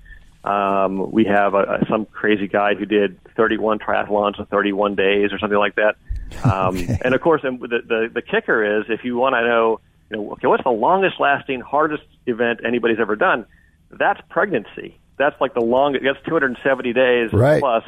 Um, we have a, a, some crazy guy who did thirty-one triathlons in thirty-one days or something like that. Um, okay. And, of course, and the, the, the kicker is if you want to know, you know, okay, what's the longest-lasting, hardest event anybody's ever done, that's pregnancy. That's like the longest. That's two hundred seventy days right. plus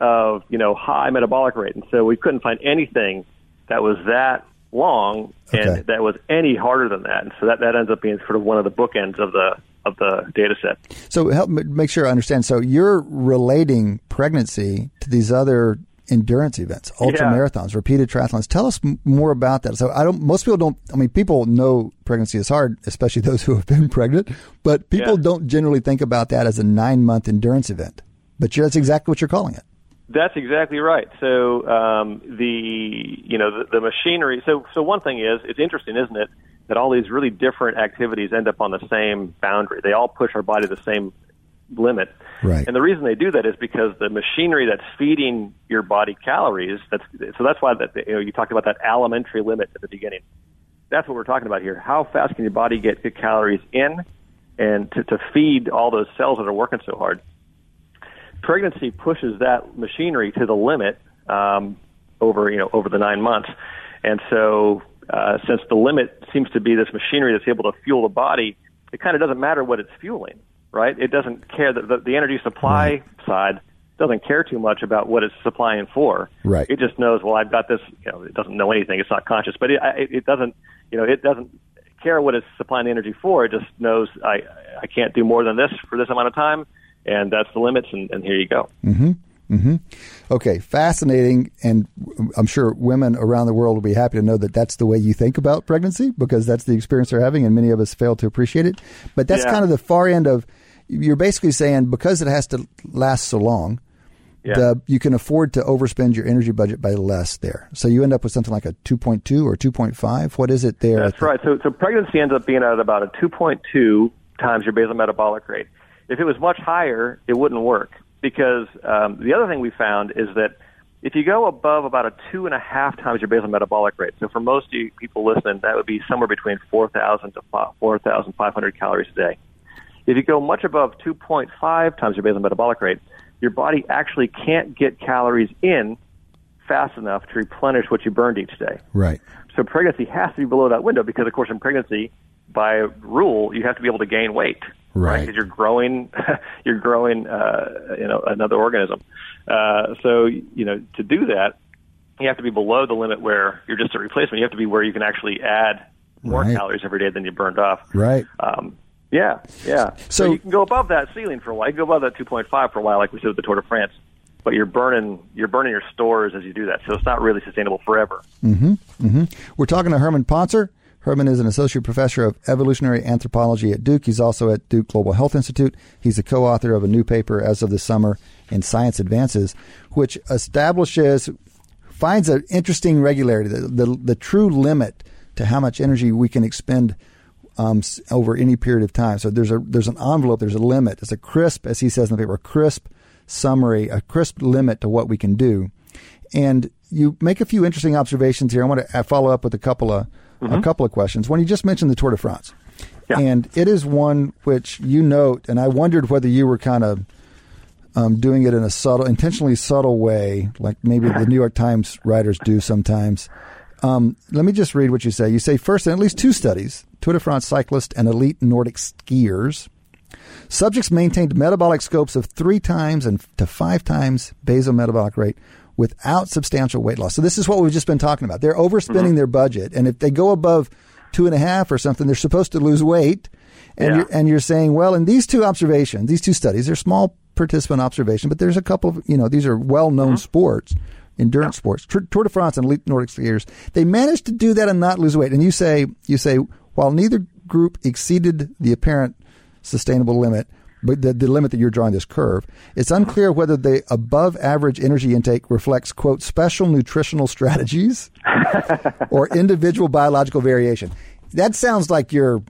of, you know, high metabolic rate. And so we couldn't find anything that was that long, and okay. that was any harder than that, and so that, that ends up being sort of one of the bookends of the of the data set. So help me make sure I understand. So you're relating pregnancy to these other endurance events, ultra yeah. marathons, repeated triathlons. Tell us m- more about that. So I don't. Most people don't. I mean, people know pregnancy is hard, especially those who have been pregnant, but people yeah. don't generally think about that as a nine month endurance event. But that's exactly what you're calling it. That's exactly right. So um, the you know the, the machinery. So so one thing is, it's interesting, isn't it, that all these really different activities end up on the same boundary. They all push our body to the same limit. Right. And the reason they do that is because the machinery that's feeding your body calories. That's so that's why that you know you talked about that alimentary limit at the beginning. That's what we're talking about here. How fast can your body get good calories in, and to, to feed all those cells that are working so hard. Pregnancy pushes that machinery to the limit um, over, you know, over the nine months. And so uh, since the limit seems to be this machinery that's able to fuel the body, it kind of doesn't matter what it's fueling, right? It doesn't care. The, the, the energy supply side doesn't care too much about what it's supplying for. Right. It just knows, well, I've got this, you know, it doesn't know anything. It's not conscious, but it, it, it doesn't, you know, it doesn't care what it's supplying the energy for. It just knows I, I can't do more than this for this amount of time. And that's the limits, and, and here you go. Mm-hmm. Mm-hmm. Okay, fascinating, and I'm sure women around the world will be happy to know that that's the way you think about pregnancy, because that's the experience they're having, and many of us fail to appreciate it. But that's yeah. kind of the far end of, you're basically saying because it has to last so long, yeah. the, you can afford to overspend your energy budget by less there. So you end up with something like a two point two or two point five. What is it there? That's right. So, so pregnancy ends up being at about a two point two times your basal metabolic rate. If it was much higher, it wouldn't work. because um, the other thing we found is that if you go above about a two and a half times your basal metabolic rate, so for most of you people listening, that would be somewhere between four thousand to four thousand five hundred calories a day. If you go much above two point five times your basal metabolic rate, your body actually can't get calories in fast enough to replenish what you burned each day. Right. So pregnancy has to be below that window because, of course, in pregnancy, by rule, you have to be able to gain weight. Right. Because right? you're growing, you're growing, uh, you know, another organism. Uh, so, you know, to do that, you have to be below the limit where you're just a replacement. You have to be where you can actually add more right. calories every day than you burned off. Right. Um, yeah, yeah. So, so you can go above that ceiling for a while. You can go above that two point five for a while, like we said with the Tour de France. But you're burning, you're burning your stores as you do that. So it's not really sustainable forever. Mm-hmm. Mm-hmm. We're talking to Herman Pontzer. Herman is an associate professor of evolutionary anthropology at Duke. He's also at Duke Global Health Institute. He's a co-author of a new paper as of this summer in Science Advances, which establishes, finds an interesting regularity, the, the, the true limit to how much energy we can expend um, over any period of time. So there's a there's an envelope, there's a limit. It's a crisp, as he says in the paper, a crisp summary, a crisp limit to what we can do. And you make a few interesting observations here. I want to follow up with a couple of Mm-hmm. a couple of questions. When you just mentioned the Tour de France, yeah. and it is one which you note, and I wondered whether you were kind of um, doing it in a subtle, intentionally subtle way, like maybe the New York Times writers do sometimes. Um, let me just read what you say. You say, first, in at least two studies, Tour de France cyclists and elite Nordic skiers, subjects maintained metabolic scopes of three times and to five times basal metabolic rate without substantial weight loss. So this is what we've just been talking about. They're overspending mm-hmm. their budget. And if they go above two and a half or something, they're supposed to lose weight. And, yeah. you're, and you're saying, well, in these two observations, these two studies, they're small participant observation, but there's a couple of, you know, these are well-known mm-hmm. sports, endurance yeah. sports, Tour, Tour de France and elite Nordic skiers. They managed to do that and not lose weight. And you say, you say, while neither group exceeded the apparent sustainable limit, but the, the limit that you're drawing this curve, it's unclear whether the above average energy intake reflects, quote, special nutritional strategies or individual biological variation. That sounds like you're,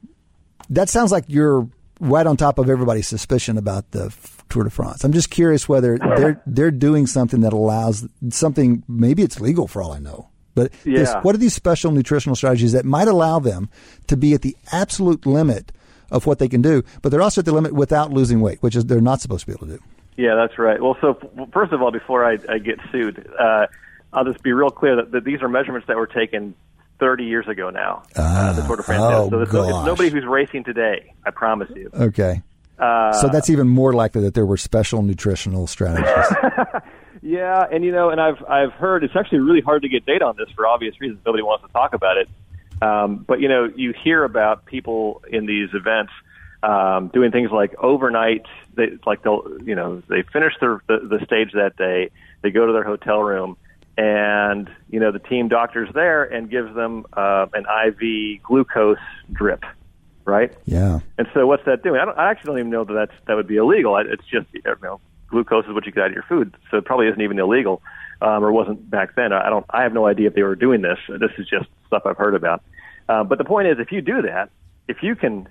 that sounds like you're right on top of everybody's suspicion about the Tour de France. I'm just curious whether they're, they're doing something that allows something, maybe it's legal for all I know, but yeah. this, what are these special nutritional strategies that might allow them to be at the absolute limit of what they can do, but they're also at the limit without losing weight, which is they're not supposed to be able to do. Yeah, that's right. Well, so f- first of all, before I, I get sued, uh, I'll just be real clear that, that these are measurements that were taken thirty years ago now. Ah, uh, the Tour de France. Oh, so there's no, it's nobody who's racing today, I promise you. Okay. Uh, so that's even more likely that there were special nutritional strategies. yeah, and you know, and I've I've heard it's actually really hard to get data on this for obvious reasons. Nobody wants to talk about it. Um, but, you know, you hear about people in these events um, doing things like overnight. They, like, they'll, you know, they finish their, the, the stage that day. They go to their hotel room and, you know, the team doctor's there and gives them uh, an I V glucose drip, right? Yeah. And so what's that doing? I, don't, I actually don't even know that that's, that would be illegal. It's just, you know, glucose is what you get out of your food. So it probably isn't even illegal. Um, or wasn't back then. I don't. I have no idea if they were doing this. This is just stuff I've heard about. Uh, but the point is, if you do that, if you can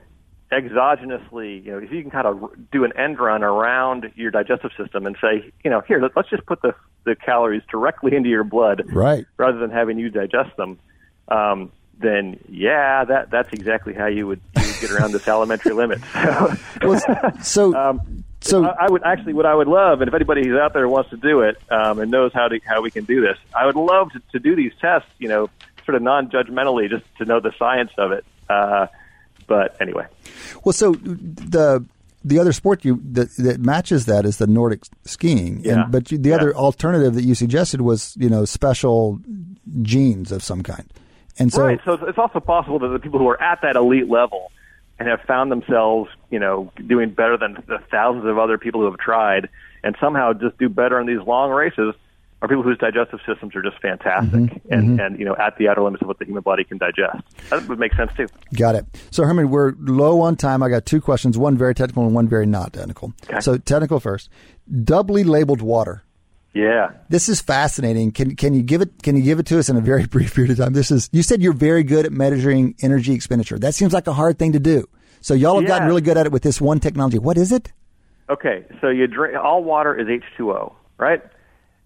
exogenously, you know, if you can kind of do an end run around your digestive system and say, you know, here, let, let's just put the the calories directly into your blood, right, rather than having you digest them. Um, then yeah, that that's exactly how you would, you would get around this elementary limit. So. Well, so um, So I would actually, what I would love, and if anybody who's out there wants to do it um, and knows how to, how we can do this, I would love to, to do these tests, you know, sort of non-judgmentally, just to know the science of it. Uh, but anyway, well, so the the other sport you that, that matches that is the Nordic skiing, yeah. and, but the yeah. other alternative that you suggested was, you know, special genes of some kind, and so right. So it's also possible that the people who are at that elite level and have found themselves, you know, doing better than the thousands of other people who have tried and somehow just do better in these long races are people whose digestive systems are just fantastic mm-hmm, and, mm-hmm. and, you know, at the outer limits of what the human body can digest. That would make sense, too. Got it. So, Herman, we're low on time. I got two questions, one very technical and one very not technical. Okay. So technical first. Doubly labeled water. Yeah. This is fascinating. Can can you give it can you give it to us in a very brief period of time? This is you said you're very good at measuring energy expenditure. That seems like a hard thing to do. So y'all have yeah. gotten really good at it with this one technology. What is it? Okay, so you drink all water is H two O, right?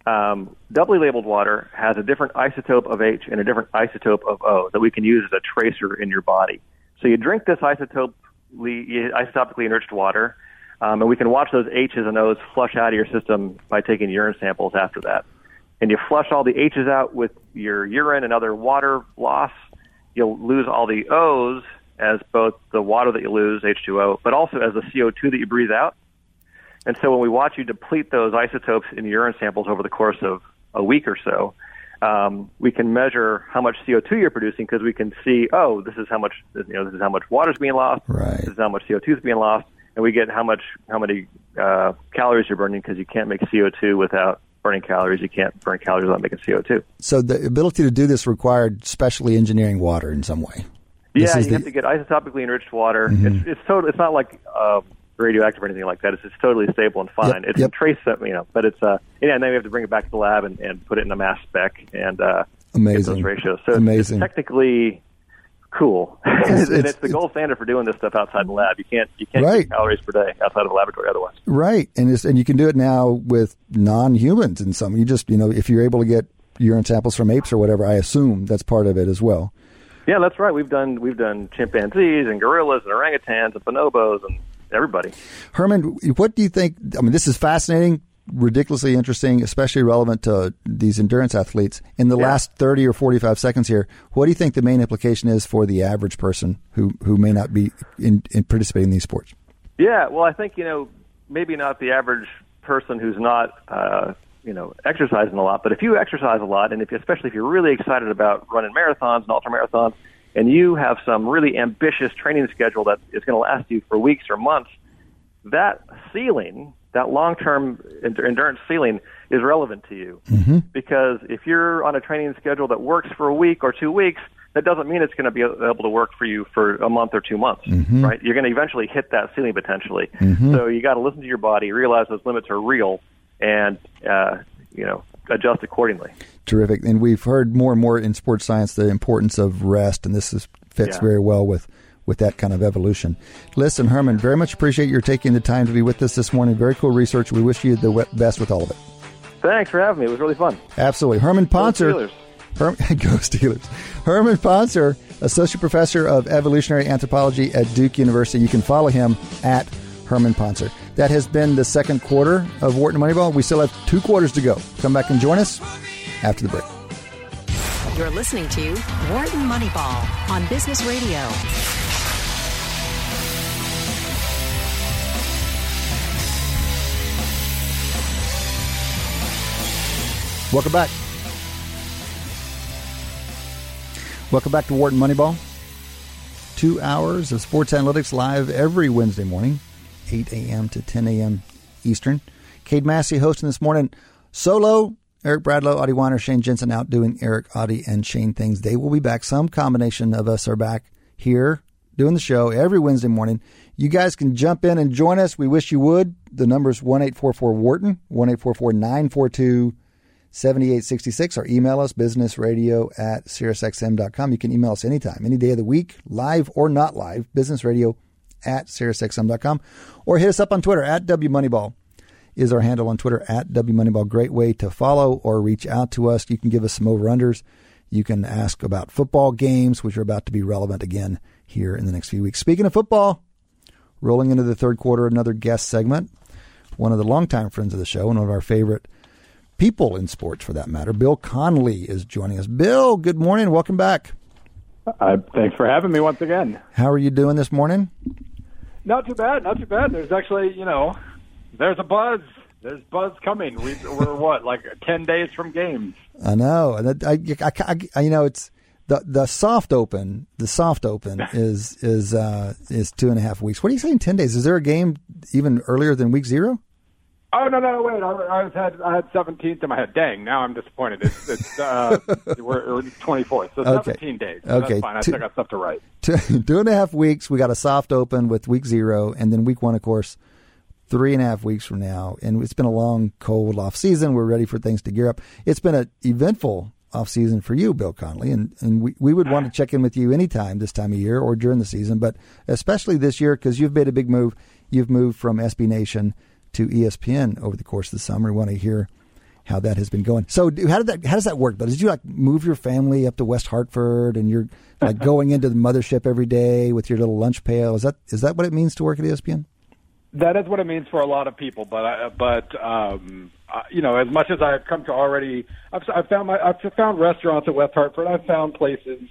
Um, doubly labeled water has a different isotope of H and a different isotope of O that we can use as a tracer in your body. So you drink this isotopically, isotopically enriched water, um, and we can watch those H's and O's flush out of your system by taking urine samples after that. And you flush all the H's out with your urine and other water loss, you'll lose all the O's as both the water that you lose, H two O, but also as the C O two that you breathe out. And so when we watch you deplete those isotopes in urine samples over the course of a week or so, um, we can measure how much C O two you're producing because we can see, oh, this is how much, you know, this is how much water is being lost, right. This is how much C O two is being lost, and we get how much, how many uh, calories you're burning because you can't make C O two without burning calories. You can't burn calories without making C O two. So the ability to do this required specially engineering water in some way. Yeah, this you the... have to get isotopically enriched water. Mm-hmm. It's it's totally it's not like. Uh, radioactive or anything like that. It's, it's totally stable and fine. Yep, it's yep. a trace, you know, but it's, uh, yeah, and then we have to bring it back to the lab and, and put it in a mass spec and uh, Amazing. get those ratios. So Amazing. It's technically cool. It's, and it's, it's, it's the gold it's, standard for doing this stuff outside the lab. You can't you can't right. get calories per day outside of the laboratory otherwise. Right, and it's, and you can do it now with non-humans in some. You just, you know, if you're able to get urine samples from apes or whatever, I assume that's part of it as well. Yeah, that's right. We've done we've done chimpanzees and gorillas and orangutans and bonobos and everybody. Herman, what do you think? I mean, this is fascinating, ridiculously interesting, especially relevant to these endurance athletes. In the yeah. last thirty or forty-five seconds here, what do you think the main implication is for the average person who, who may not be in, in participating in these sports? Yeah, well, I think, you know, maybe not the average person who's not, uh, you know, exercising a lot, but if you exercise a lot, and if especially if you're really excited about running marathons and ultramarathons, and you have some really ambitious training schedule that is going to last you for weeks or months, that ceiling, that long-term endurance ceiling is relevant to you. Mm-hmm. Because if you're on a training schedule that works for a week or two weeks, that doesn't mean it's going to be able to work for you for a month or two months, mm-hmm. right? You're going to eventually hit that ceiling potentially. Mm-hmm. So you got to listen to your body, realize those limits are real, and, uh, you know, adjust accordingly. Terrific. And we've heard more and more in sports science the importance of rest, and this is, fits yeah. very well with, with that kind of evolution. Listen, Herman, very much appreciate your taking the time to be with us this morning. Very cool research. We wish you the best with all of it. Thanks for having me. It was really fun. Absolutely. Herman Pontzer. Go Steelers. Herm, go Steelers. Herman Pontzer, Associate Professor of Evolutionary Anthropology at Duke University. You can follow him at Herman Pontzer. That has been the second quarter of Wharton Moneyball. We still have two quarters to go. Come back and join us after the break. You're listening to Wharton Moneyball on Business Radio. Welcome back. Welcome back to Wharton Moneyball. Two hours of sports analytics live every Wednesday morning, eight a.m. to ten a.m. Eastern. Cade Massey hosting this morning. Solo, Eric Bradlow, Adi Weiner, Shane Jensen out doing Eric, Adi, and Shane things. They will be back. Some combination of us are back here doing the show every Wednesday morning. You guys can jump in and join us. We wish you would. The number is one eight four four W H A R T O N, one eight four four nine four two seven eight six six, or email us, businessradio at SiriusXM dot com. You can email us anytime, any day of the week, live or not live, businessradio at SiriusXM dot com, or hit us up on Twitter at W Moneyball is our handle on Twitter at W Moneyball. Great way to follow or reach out to us. You can give us some over-unders. You can ask about football games, which are about to be relevant again here in the next few weeks. Speaking of football, rolling into the third quarter, another guest segment. One of the longtime friends of the show and one of our favorite people in sports, for that matter, Bill Connelly is joining us. Bill, good morning. Welcome back. Uh, thanks for having me once again. How are you doing this morning? Not too bad, not too bad. There's actually, you know, there's a buzz. There's buzz coming. We, we're what, like ten days from games. I know. I, I, I, you know, it's the the soft open. The soft open is is uh, is two and a half weeks. What are you saying? Ten days? Is there a game even earlier than week zero? Oh no, no, wait. I, I was had I had seventeenth in my head. Dang, now I'm disappointed. It's, it's uh, we're twenty-fourth, so okay. seventeen days. So okay, that's fine. I two, still got stuff to write. Two, two and a half weeks. We got a soft open with week zero, and then week one, of course, three and a half weeks from now. And it's been a long, cold off season. We're ready for things to gear up. It's been an eventful off season for you, Bill Connelly, and and we we would want to check in with you anytime this time of year or during the season, but especially this year because you've made a big move. You've moved from S B Nation to E S P N over the course of the summer. We want to hear how that has been going. So how did that? How does that work? Did you like move your family up to West Hartford and you're like going into the mothership every day with your little lunch pail? Is that is that what it means to work at E S P N? That is what it means for a lot of people, but I, but um, I, you know, as much as I've come to already, I've, I've found my I've found restaurants at West Hartford. I've found places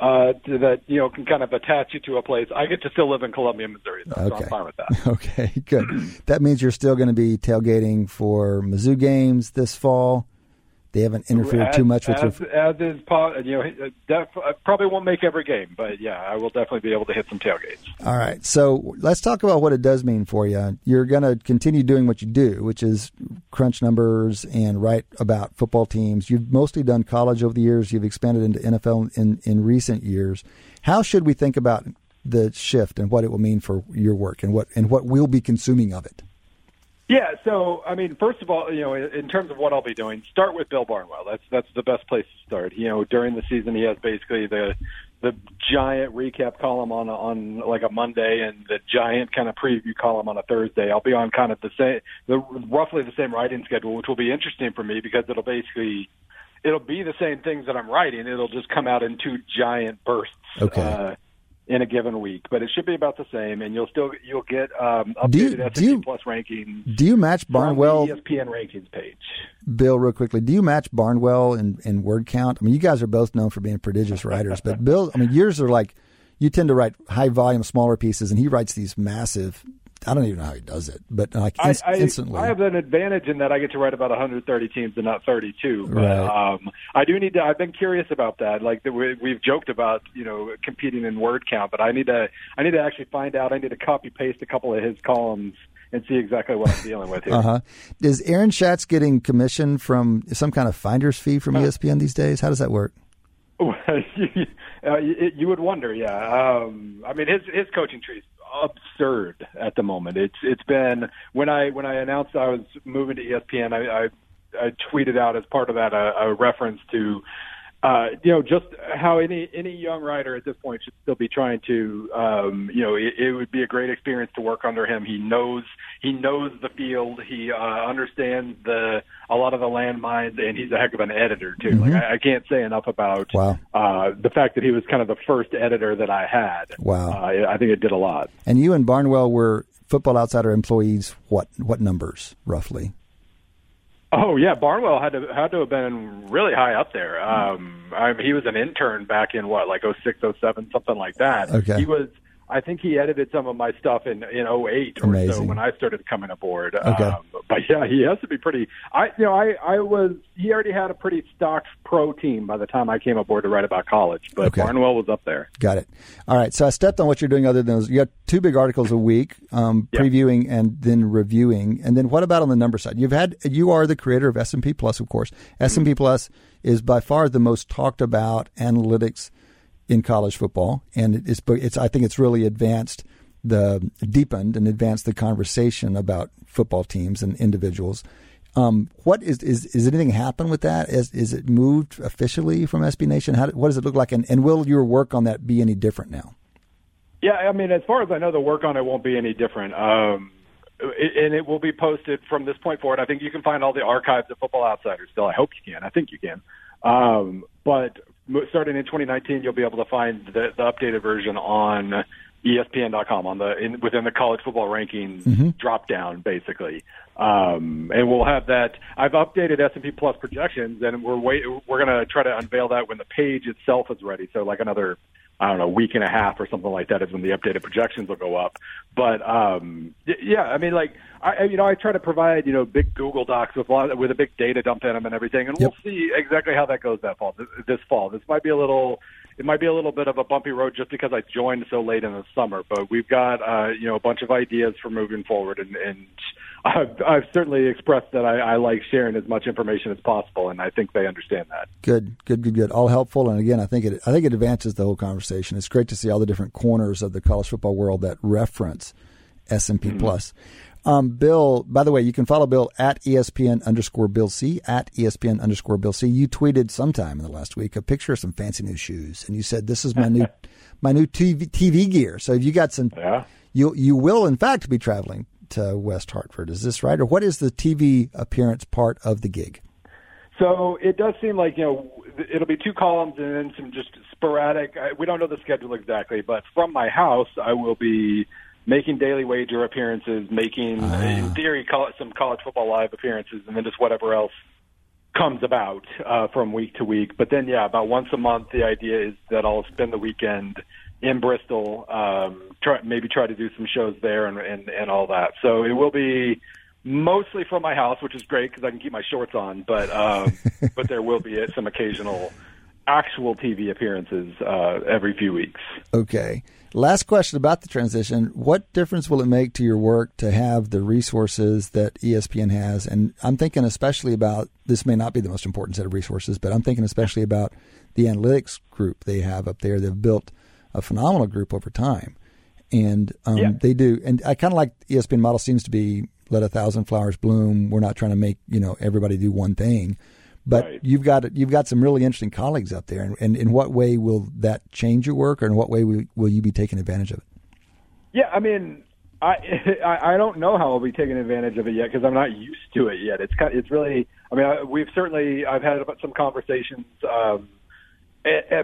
uh, to, that you know can kind of attach you to a place. I get to still live in Columbia, Missouri, though, okay. So I'm fine with that. Okay, good. That means you're still going to be tailgating for Mizzou games this fall. They haven't interfered as, too much with as, your. As is, you know, def, probably won't make every game, but yeah, I will definitely be able to hit some tailgates. All right, so let's talk about what it does mean for you. You're going to continue doing what you do, which is crunch numbers and write about football teams. You've mostly done college over the years. You've expanded into N F L in, in recent years. How should we think about the shift and what it will mean for your work and what and what we'll be consuming of it? Yeah, so, I mean, first of all, you know, in terms of what I'll be doing, start with Bill Barnwell. That's that's the best place to start. You know, during the season, he has basically the the giant recap column on, on like, a Monday and the giant kind of preview column on a Thursday. I'll be on kind of the same, the, roughly the same writing schedule, which will be interesting for me because it'll basically, it'll be the same things that I'm writing. It'll just come out in two giant bursts. Okay. Uh, in a given week, but it should be about the same, and you'll still you'll get um, updated S and P Plus rankings. Do you match Barnwell? From the E S P N rankings page. Bill, real quickly, do you match Barnwell in, in word count? I mean, you guys are both known for being prodigious writers, but Bill, I mean, yours are like you tend to write high volume, smaller pieces, and he writes these massive. I don't even know how he does it, but like I, inst- I, instantly. I have an advantage in that I get to write about one hundred thirty teams and not thirty-two. But, right. um, I do need to, I've been curious about that. Like the, we, we've joked about, you know, competing in word count, but I need to, I need to actually find out. I need to copy paste a couple of his columns and see exactly what I'm dealing with here. Uh-huh. Is Aaron Schatz getting commission from some kind of finder's fee from uh, E S P N these days? How does that work? uh, you, you would wonder. Yeah. Um, I mean, his, his coaching trees. Absurd at the moment. It's it's been when I when I announced I was moving to E S P N, I, I, I tweeted out as part of that a, a reference to uh, you know just how any any young writer at this point should still be trying to um, you know it, it would be a great experience to work under him. He knows he knows the field. He uh, understands the a lot of the landmines, and he's a heck of an editor too. Mm-hmm. Like I, I can't say enough about wow. uh, the fact that he was kind of the first editor that I had. Wow, uh, I think it did a lot. And you and Barnwell were Football Outsider employees. What what numbers roughly? Oh yeah, Barnwell had to had to have been really high up there. Um, I mean, he was an intern back in what like oh six, oh seven, something like that. Okay, he was. I think he edited some of my stuff in in oh eight or Amazing. So when I started coming aboard. Okay. Um, but yeah, he has to be pretty. I you know I, I was he already had a pretty stocked pro team by the time I came aboard to write about college. But okay. Barnwell was up there. Got it. All right. So I stepped on what you're doing. Other than those, you got two big articles a week, um, yeah. previewing and then reviewing. And then what about on the number side? You've had you are the creator of S and P Plus, of course. S and P Plus is by far the most talked about analytics in college football, and it's, it's I think it's really advanced, the deepened and advanced the conversation about football teams and individuals. Um, what is is is anything happened with that? Is is it moved officially from S B Nation? How what does it look like, and, and will your work on that be any different now? Yeah, I mean, as far as I know, the work on it won't be any different. Um, And it will be posted from this point forward. I think you can find all the archives of Football Outsiders still. I hope you can. I think you can. Um, but starting in twenty nineteen, you'll be able to find the, the updated version on E S P N dot com on the in, within the college football rankings mm-hmm. drop down, basically. Um, and we'll have that. I've updated S and P Plus projections, and we're wait, we're going to try to unveil that when the page itself is ready. So like another. I don't know, week and a half or something like that is when the updated projections will go up. But, um, yeah, I mean, like, I, you know, I try to provide, you know, big Google Docs with a, lot of, with a big data dump in them and everything. And yep. We'll see exactly how that goes that fall, this fall. This might be a little, it might be a little bit of a bumpy road just because I joined so late in the summer. But we've got, uh, you know, a bunch of ideas for moving forward. And, and I've, I've certainly expressed that I, I like sharing as much information as possible. And I think they understand that. Good, good, good, good. All helpful. And again, I think it, I think it advances the whole conversation. It's great to see all the different corners of the college football world that reference S and P Plus. Um, Bill, by the way, you can follow Bill at ESPN underscore Bill C, at ESPN underscore Bill C. You tweeted sometime in the last week a picture of some fancy new shoes, and you said, this is my new my new T V, T V gear. So if you got some, yeah. you you will, in fact, be traveling at uh, West Hartford. Is this right? Or what is the T V appearance part of the gig? So it does seem like, you know, it'll be two columns and then some just sporadic. I, we don't know the schedule exactly, but from my house, I will be making daily wager appearances, making, uh. in theory, some college football live appearances, and then just whatever else comes about uh, from week to week. But then, yeah, about once a month, the idea is that I'll spend the weekend in Bristol, um, try, maybe try to do some shows there and, and, and all that. So it will be mostly from my house, which is great because I can keep my shorts on, but um, but there will be some occasional actual T V appearances uh, every few weeks. Okay. Last question about the transition. What difference will it make to your work to have the resources that E S P N has? And I'm thinking especially about, this may not be the most important set of resources, but I'm thinking especially about the analytics group they have up there. They've built a phenomenal group over time. And um, yeah. they do. And I kind of like the E S P N model seems to be let a thousand flowers bloom. We're not trying to make, you know, everybody do one thing. But right. you've got you've got some really interesting colleagues up there. And, and in what way will that change your work, or in what way will, will you be taking advantage of it? Yeah, I mean, I I don't know how I'll be taking advantage of it yet because I'm not used to it yet. It's kind of, it's really, I mean, I, we've certainly, I've had some conversations, um,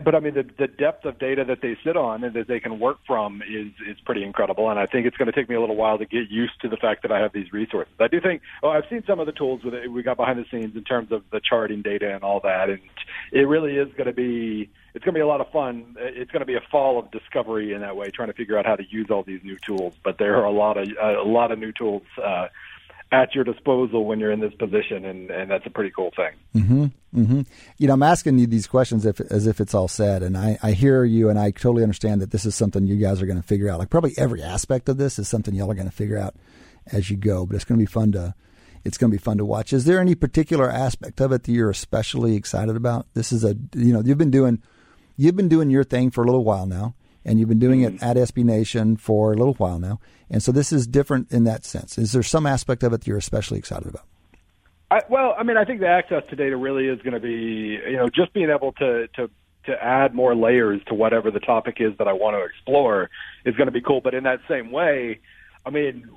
but I mean, the, the depth of data that they sit on and that they can work from is, is pretty incredible. And I think it's going to take me a little while to get used to the fact that I have these resources. I do think, oh, I've seen some of the tools with it, we got behind the scenes in terms of the charting data and all that. And it really is going to be, it's going to be a lot of fun. It's going to be a fall of discovery in that way, trying to figure out how to use all these new tools. But there are a lot of, a lot of new tools, uh, at your disposal when you're in this position, and, and that's a pretty cool thing. Mm-hmm, mm-hmm. You know, I'm asking you these questions if, as if it's all said, and I, I hear you, and I totally understand that this is something you guys are going to figure out. Like probably every aspect of this is something y'all are going to figure out as you go, but it's going to be fun to it's going to be fun to watch. Is there any particular aspect of it that you're especially excited about? This is a you know you've been doing you've been doing your thing for a little while now, and you've been doing it at S B Nation for a little while now. And so this is different in that sense. Is there some aspect of it that you're especially excited about? I, well, I mean, I think the access to data really is going to be, you know, just being able to, to, to add more layers to whatever the topic is that I want to explore is going to be cool. But in that same way, I mean,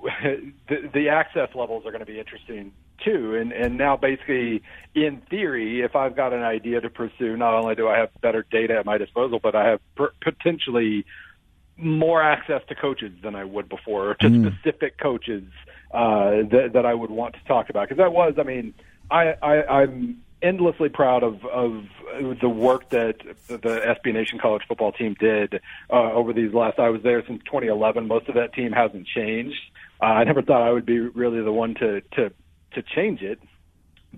the, the access levels are going to be interesting too. And, and now basically, in theory, if I've got an idea to pursue, not only do I have better data at my disposal, but I have per- potentially more access to coaches than I would before, or to mm. specific coaches uh, that, that I would want to talk about. Because that was, I mean, I, I, I'm endlessly proud of, of the work that the S B Nation college football team did uh, over these last, I was there since twenty eleven. Most of that team hasn't changed. Uh, I never thought I would be really the one to, to, to change it,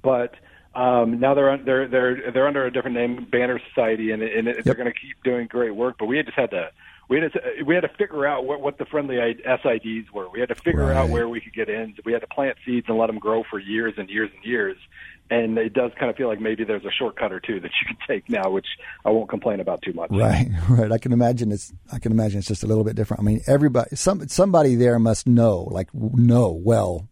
but um, now they're, they're, they're, they're under a different name, Banner Society, and, and yep. they're going to keep doing great work, but we had just had to, we had to, we had to figure out what, what the friendly S I Ds were. We had to figure right. out where we could get in. We had to plant seeds and let them grow for years and years and years. And it does kind of feel like maybe there's a shortcut or two that you can take now, which I won't complain about too much. Right, right. I can imagine it's. I can imagine it's just a little bit different. I mean, everybody, some somebody there must know, like know well,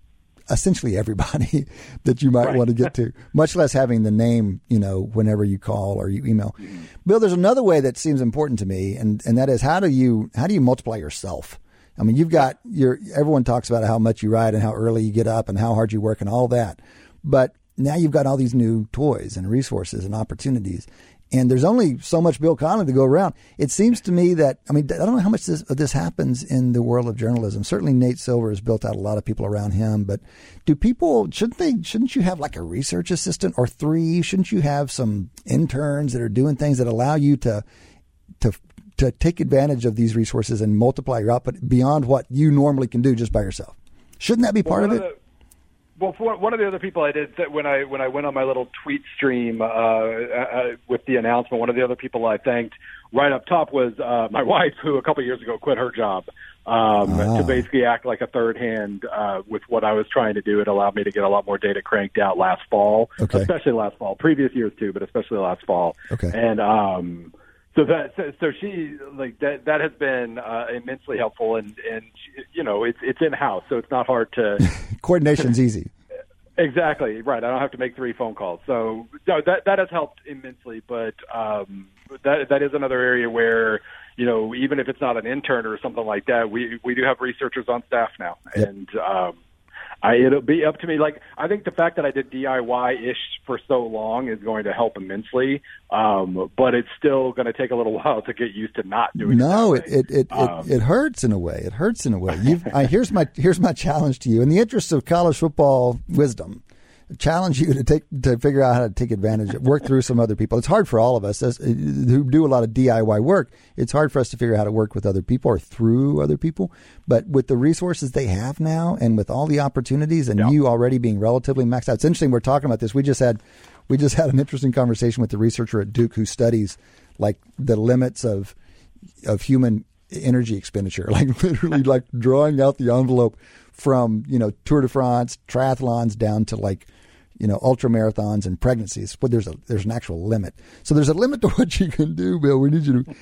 essentially everybody that you might right. want to get to. Much less having the name, you know, whenever you call or you email. Mm-hmm. Bill, there's another way that seems important to me, and, and that is how do you how do you multiply yourself? I mean, you've got your. Everyone talks about how much you ride and how early you get up and how hard you work and all that, but now you've got all these new toys and resources and opportunities, and there's only so much Bill Connelly to go around. It seems to me that, I mean, I don't know how much this, of this happens in the world of journalism. Certainly Nate Silver has built out a lot of people around him, but do people, shouldn't they, shouldn't you have like a research assistant or three? Shouldn't you have some interns that are doing things that allow you to, to, to take advantage of these resources and multiply your output beyond what you normally can do just by yourself? Shouldn't that be part well, of it? Well, for one of the other people I did that when I when I went on my little tweet stream uh, uh, with the announcement, one of the other people I thanked right up top was uh, my wife, who a couple of years ago quit her job um, ah. to basically act like a third hand uh, with what I was trying to do. It allowed me to get a lot more data cranked out last fall, okay. especially last fall, previous years too, but especially last fall. Okay. And um, so that so she like that that has been uh, immensely helpful, and and you know it's it's in house, so it's not hard to. Coordination's easy. Exactly, right. I don't have to make three phone calls. So no, that that has helped immensely, but um, that that is another area where, you know, even if it's not an intern or something like that, we, we do have researchers on staff now. Yep. And um, I, it'll be up to me. Like, I think the fact that I did D I Y-ish for so long is going to help immensely, um, but it's still going to take a little while to get used to not doing no, it. No, it it, um, it it hurts in a way. It hurts in a way. You've, I, here's my here's my challenge to you. In the interest of college football wisdom, I challenge you to take to figure out how to take advantage of, work through some other people. It's hard for all of us as, who do a lot of D I Y work. It's hard for us to figure out how to work with other people or through other people. But with the resources they have now and with all the opportunities and yeah. you already being relatively maxed out, it's interesting we're talking about this. We just had we just had an interesting conversation with the researcher at Duke who studies like the limits of of human energy expenditure, like literally like drawing out the envelope from, you know, Tour de France, triathlons down to like, you know, ultra marathons and pregnancies. But there's a there's an actual limit. So there's a limit to what you can do, Bill. We need you to,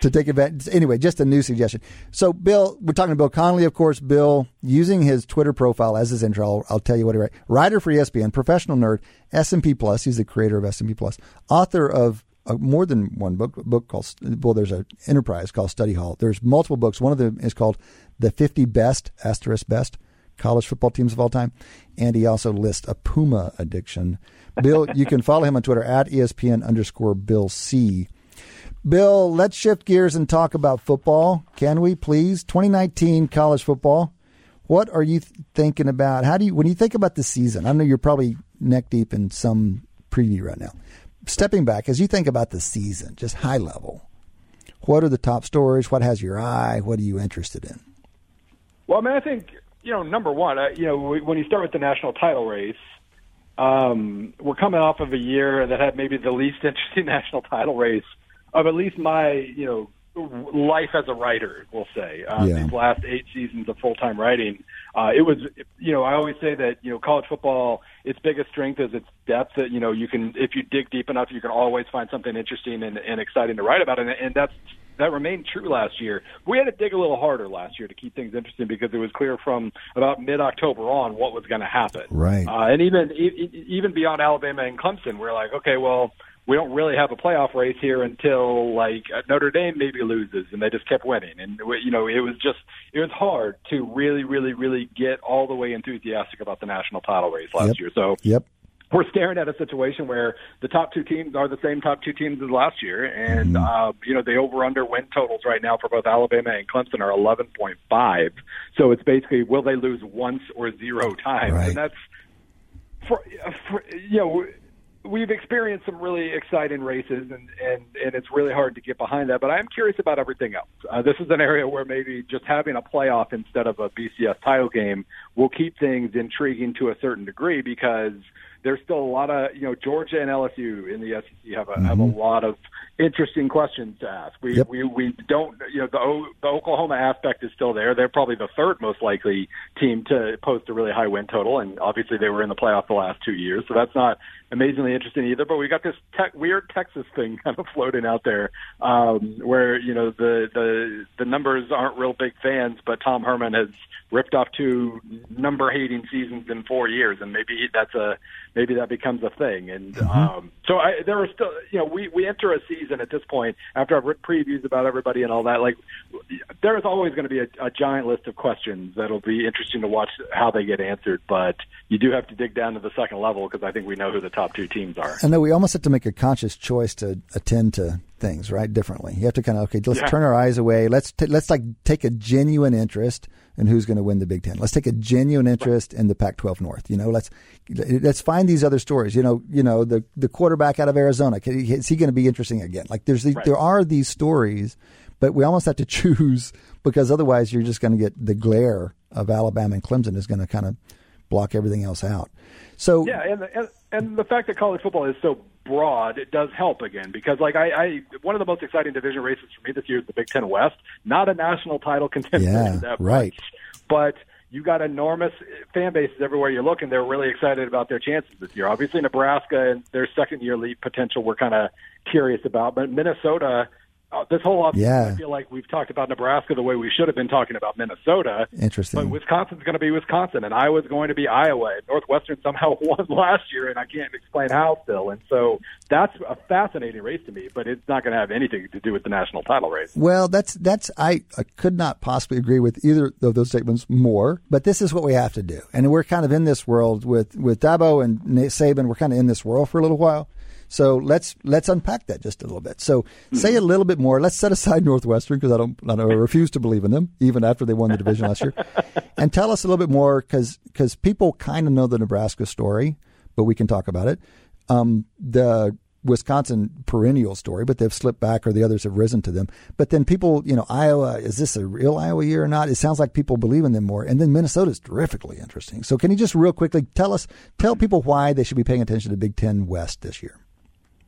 to take advantage. Anyway, just a new suggestion. So, Bill, we're talking to Bill Connelly, of course. Bill, using his Twitter profile as his intro, I'll, I'll tell you what he writes. Writer for E S P N, professional nerd, S and P Plus. He's the creator of S and P Plus, author of Uh, more than one book, book called, well, there's an enterprise called Study Hall. There's multiple books. One of them is called The fifty Best, asterisk best, college football teams of all time. And he also lists a Puma addiction. Bill, you can follow him on Twitter at ESPN underscore Bill C. Bill, let's shift gears and talk about football. Can we please? twenty nineteen college football. What are you th- thinking about? How do you, when you think about the season, I know you're probably neck deep in some preview right now. Stepping back, as you think about the season, just high level, what are the top stories? What has your eye? What are you interested in? Well, I mean, I think, you know, number one, uh, you know, when you start with the national title race, um, we're coming off of a year that had maybe the least interesting national title race of at least my, you know, life as a writer, we'll say. Um, yeah. These last eight seasons of full-time writing, uh, it was, you know, I always say that, you know, college football, its biggest strength is its depth. That, you know, you can, if you dig deep enough, you can always find something interesting and, and exciting to write about. And, and that's, that remained true last year. We had to dig a little harder last year to keep things interesting because it was clear from about mid-October on what was going to happen. Right. Uh, and even, e- even beyond Alabama and Clemson, we're like, okay, well, we don't really have a playoff race here until like Notre Dame maybe loses, and they just kept winning. And, you know, it was just, it was hard to really, really, really get all the way enthusiastic about the national title race last yep. year. So yep. we're staring at a situation where the top two teams are the same top two teams as last year. And, mm-hmm. uh, you know, the over-under win totals right now for both Alabama and Clemson are eleven point five. So it's basically, will they lose once or zero times? Right. And that's, for, for you know, we've experienced some really exciting races, and, and, and it's really hard to get behind that. But I'm curious about everything else. Uh, this is an area where maybe just having a playoff instead of a B C S title game will keep things intriguing to a certain degree because there's still a lot of, you know, Georgia and L S U in the S E C have a, mm-hmm. have a lot of interesting questions to ask. We yep. we, we don't, you know, the, o, the Oklahoma aspect is still there. They're probably the third most likely team to post a really high win total, and obviously they were in the playoff the last two years, so that's not amazingly interesting either. But we got this tech, weird Texas thing kind of floating out there, um, where, you know, the, the the numbers aren't real big fans, but Tom Herman has ripped off two number-hating seasons in four years, and maybe that's a maybe that becomes a thing. And mm-hmm. um, so I, there are still, you know, we, we enter a season at this point after I've written previews about everybody and all that. Like, there is always going to be a, a giant list of questions that'll be interesting to watch how they get answered. But you do have to dig down to the second level because I think we know who the top two teams are. I know we almost have to make a conscious choice to attend to things, right? Differently. You have to kind of, okay, let's yeah. turn our eyes away. Let's t- let's like take a genuine interest in who's going to win the Big Ten. Let's take a genuine interest in the Pac twelve North. You know, let's let's find these other stories. You know, you know the the quarterback out of Arizona, is he going to be interesting again? Like there's the, right. there are these stories, but we almost have to choose because otherwise you're just going to get the glare of Alabama and Clemson is going to kind of block everything else out. So yeah, and and, and the fact that college football is so broad, it does help again because, like, I, I, one of the most exciting division races for me this year is the Big Ten West. Not a national title contender, yeah, that right? Much, but you got enormous fan bases everywhere you look, and they're really excited about their chances this year. Obviously, Nebraska and their second year leap potential, we're kind of curious about, but Minnesota. uh, this whole offseason, yeah. I feel like we've talked about Nebraska the way we should have been talking about Minnesota. Interesting. But Wisconsin's going to be Wisconsin, and Iowa's going to be Iowa. Northwestern somehow won last year, and I can't explain how still. And so that's a fascinating race to me, but it's not going to have anything to do with the national title race. Well, that's that's I, I could not possibly agree with either of those statements more, but this is what we have to do. And we're kind of in this world with, with Dabo and Nate Saban. We're kind of in this world for a little while. So let's let's unpack that just a little bit. So say a little bit more. Let's set aside Northwestern because I don't, I don't I refuse to believe in them even after they won the division last year. And tell us a little bit more because because people kind of know the Nebraska story, but we can talk about it. Um, the Wisconsin perennial story, but they've slipped back or the others have risen to them. But then people, you know, Iowa, is this a real Iowa year or not? It sounds like people believe in them more. And then Minnesota's terrifically interesting. So can you just real quickly tell us, tell people why they should be paying attention to Big Ten West this year?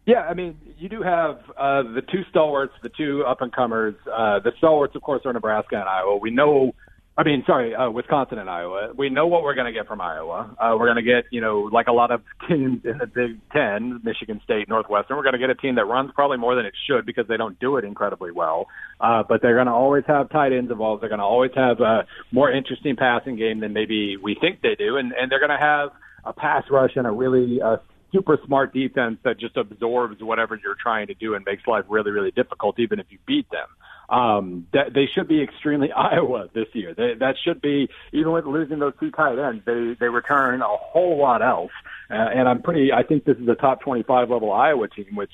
Yeah, I mean, you do have uh, the two stalwarts, the two up-and-comers. Uh, the stalwarts, of course, are Nebraska and Iowa. We know, I mean, sorry, uh, Wisconsin and Iowa. We know what we're going to get from Iowa. Uh, we're going to get, you know, like a lot of teams in the Big Ten, Michigan State, Northwestern, we're going to get a team that runs probably more than it should because they don't do it incredibly well. Uh, but they're going to always have tight ends involved. They're going to always have a more interesting passing game than maybe we think they do. And, and they're going to have a pass rush and a really uh, – super smart defense that just absorbs whatever you're trying to do and makes life really, really difficult, even if you beat them. Um, that they should be extremely Iowa this year. They, that should be, even with losing those two tight ends, they, they return a whole lot else. Uh, and I'm pretty, I think this is a top twenty-five level Iowa team, which,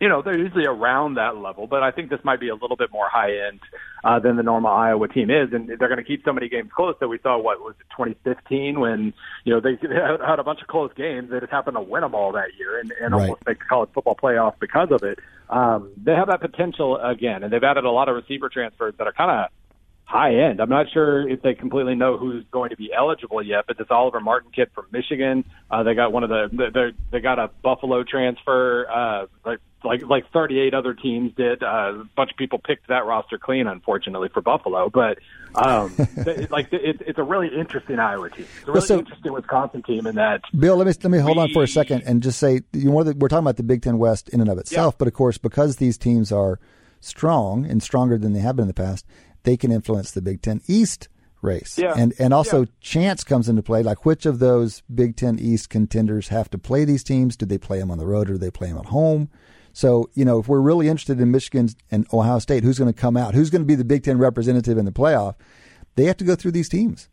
you know, they're usually around that level, but I think this might be a little bit more high end uh, than the normal Iowa team is, and they're going to keep so many games close that we saw, what was it, twenty fifteen, when, you know, they had a bunch of close games. They just happened to win them all that year and, and right. almost make the college football playoff because of it. Um, they have that potential again, and they've added a lot of receiver transfers that are kind of high end. I'm not sure if they completely know who's going to be eligible yet, but this Oliver Martin kid from Michigan, uh, they got one of the, they got a Buffalo transfer, uh, like, like, like thirty-eight other teams did. Uh, a bunch of people picked that roster clean, unfortunately, for Buffalo. But, um, it, like, it, it's a really interesting Iowa team. It's a really well, so, interesting Wisconsin team in that. Bill, let me, let me hold we, on for a second and just say, you know, we're talking about the Big Ten West in and of itself, yeah. but of course, because these teams are strong and stronger than they have been in the past, they can influence the Big Ten East race. Yeah. And and also yeah. chance comes into play, like which of those Big Ten East contenders have to play these teams? Do they play them on the road or do they play them at home? So, you know, if we're really interested in Michigan and Ohio State, who's going to come out? Who's going to be the Big Ten representative in the playoff? They have to go through these teams.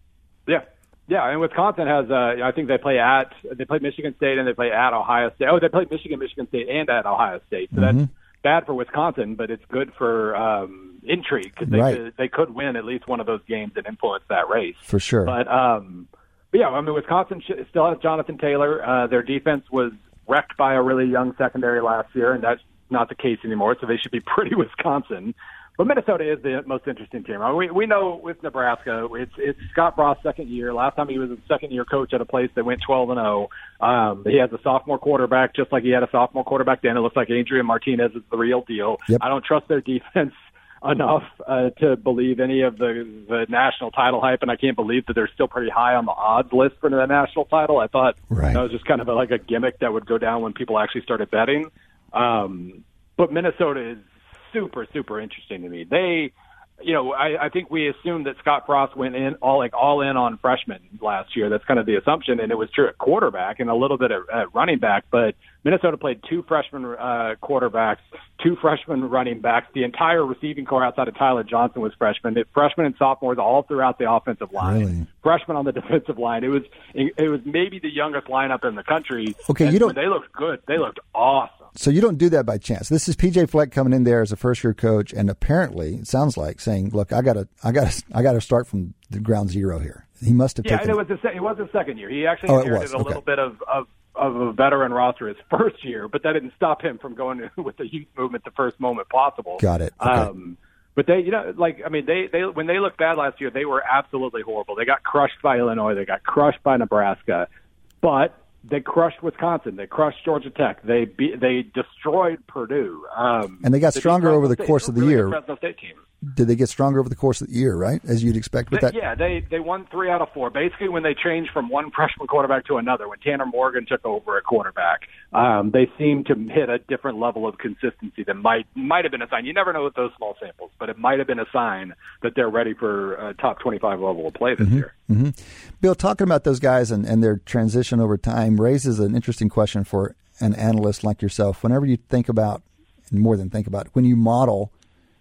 Yeah. Yeah, and Wisconsin has, uh, I think they play at, they play Michigan State and they play at Ohio State. Oh, they play Michigan, Michigan State, and at Ohio State. So mm-hmm. that's bad for Wisconsin, but it's good for um, intrigue because they, right. they could win at least one of those games and influence that race. For sure. But, um, but yeah, I mean, Wisconsin still has Jonathan Taylor. Uh, their defense was wrecked by a really young secondary last year, and that's not the case anymore, so they should be pretty Wisconsin. But Minnesota is the most interesting team. I mean, we we know with Nebraska, it's it's Scott Frost's second year. Last time he was a second-year coach at a place that went twelve and oh. Um, he has a sophomore quarterback, just like he had a sophomore quarterback then. It looks like Adrian Martinez is the real deal. Yep. I don't trust their defense enough uh, to believe any of the, the national title hype, and I can't believe that they're still pretty high on the odds list for the national title. I thought right. that was just kind of a, like a gimmick that would go down when people actually started betting. Um, but Minnesota is super, super interesting to me. They, you know, I, I think we assumed that Scott Frost went in all like all in on freshmen last year. That's kind of the assumption, and it was true at quarterback and a little bit at, at running back, but Minnesota played two freshman uh, quarterbacks, two freshman running backs. The entire receiving core outside of Tyler Johnson was freshmen. It, freshmen and sophomores all throughout the offensive line. Really? Freshmen on the defensive line. It was it, it was maybe the youngest lineup in the country. Okay, and you don't. They looked good. They looked awesome. So you don't do that by chance. This is P J Fleck coming in there as a first-year coach, and apparently it sounds like saying, "Look, I gotta, I gotta, I gotta start from the ground zero here." He must have. Yeah, taken and it was the, it was his second year. He actually oh, inherited a okay. little bit of. of of a veteran roster his first year, but that didn't stop him from going with the youth movement the first moment possible. Got it. Okay. Um, but they, you know, like, I mean, they, they, when they looked bad last year, they were absolutely horrible. They got crushed by Illinois. They got crushed by Nebraska, but They crushed Wisconsin. They crushed Georgia Tech. They be, they destroyed Purdue. Um, and they got stronger over the course of the year. Did they get stronger over the course of the year, right, as you'd expect with that? Yeah, they, they won three out of four. Basically, when they changed from one freshman quarterback to another, when Tanner Morgan took over at quarterback, um, they seemed to hit a different level of consistency that might might have been a sign. You never know with those small samples, but it might have been a sign that they're ready for a top twenty-five level of play this mm-hmm. year. Mm-hmm. Bill, talking about those guys and, and their transition over time raises an interesting question for an analyst like yourself. Whenever you think about, and more than think about, when you model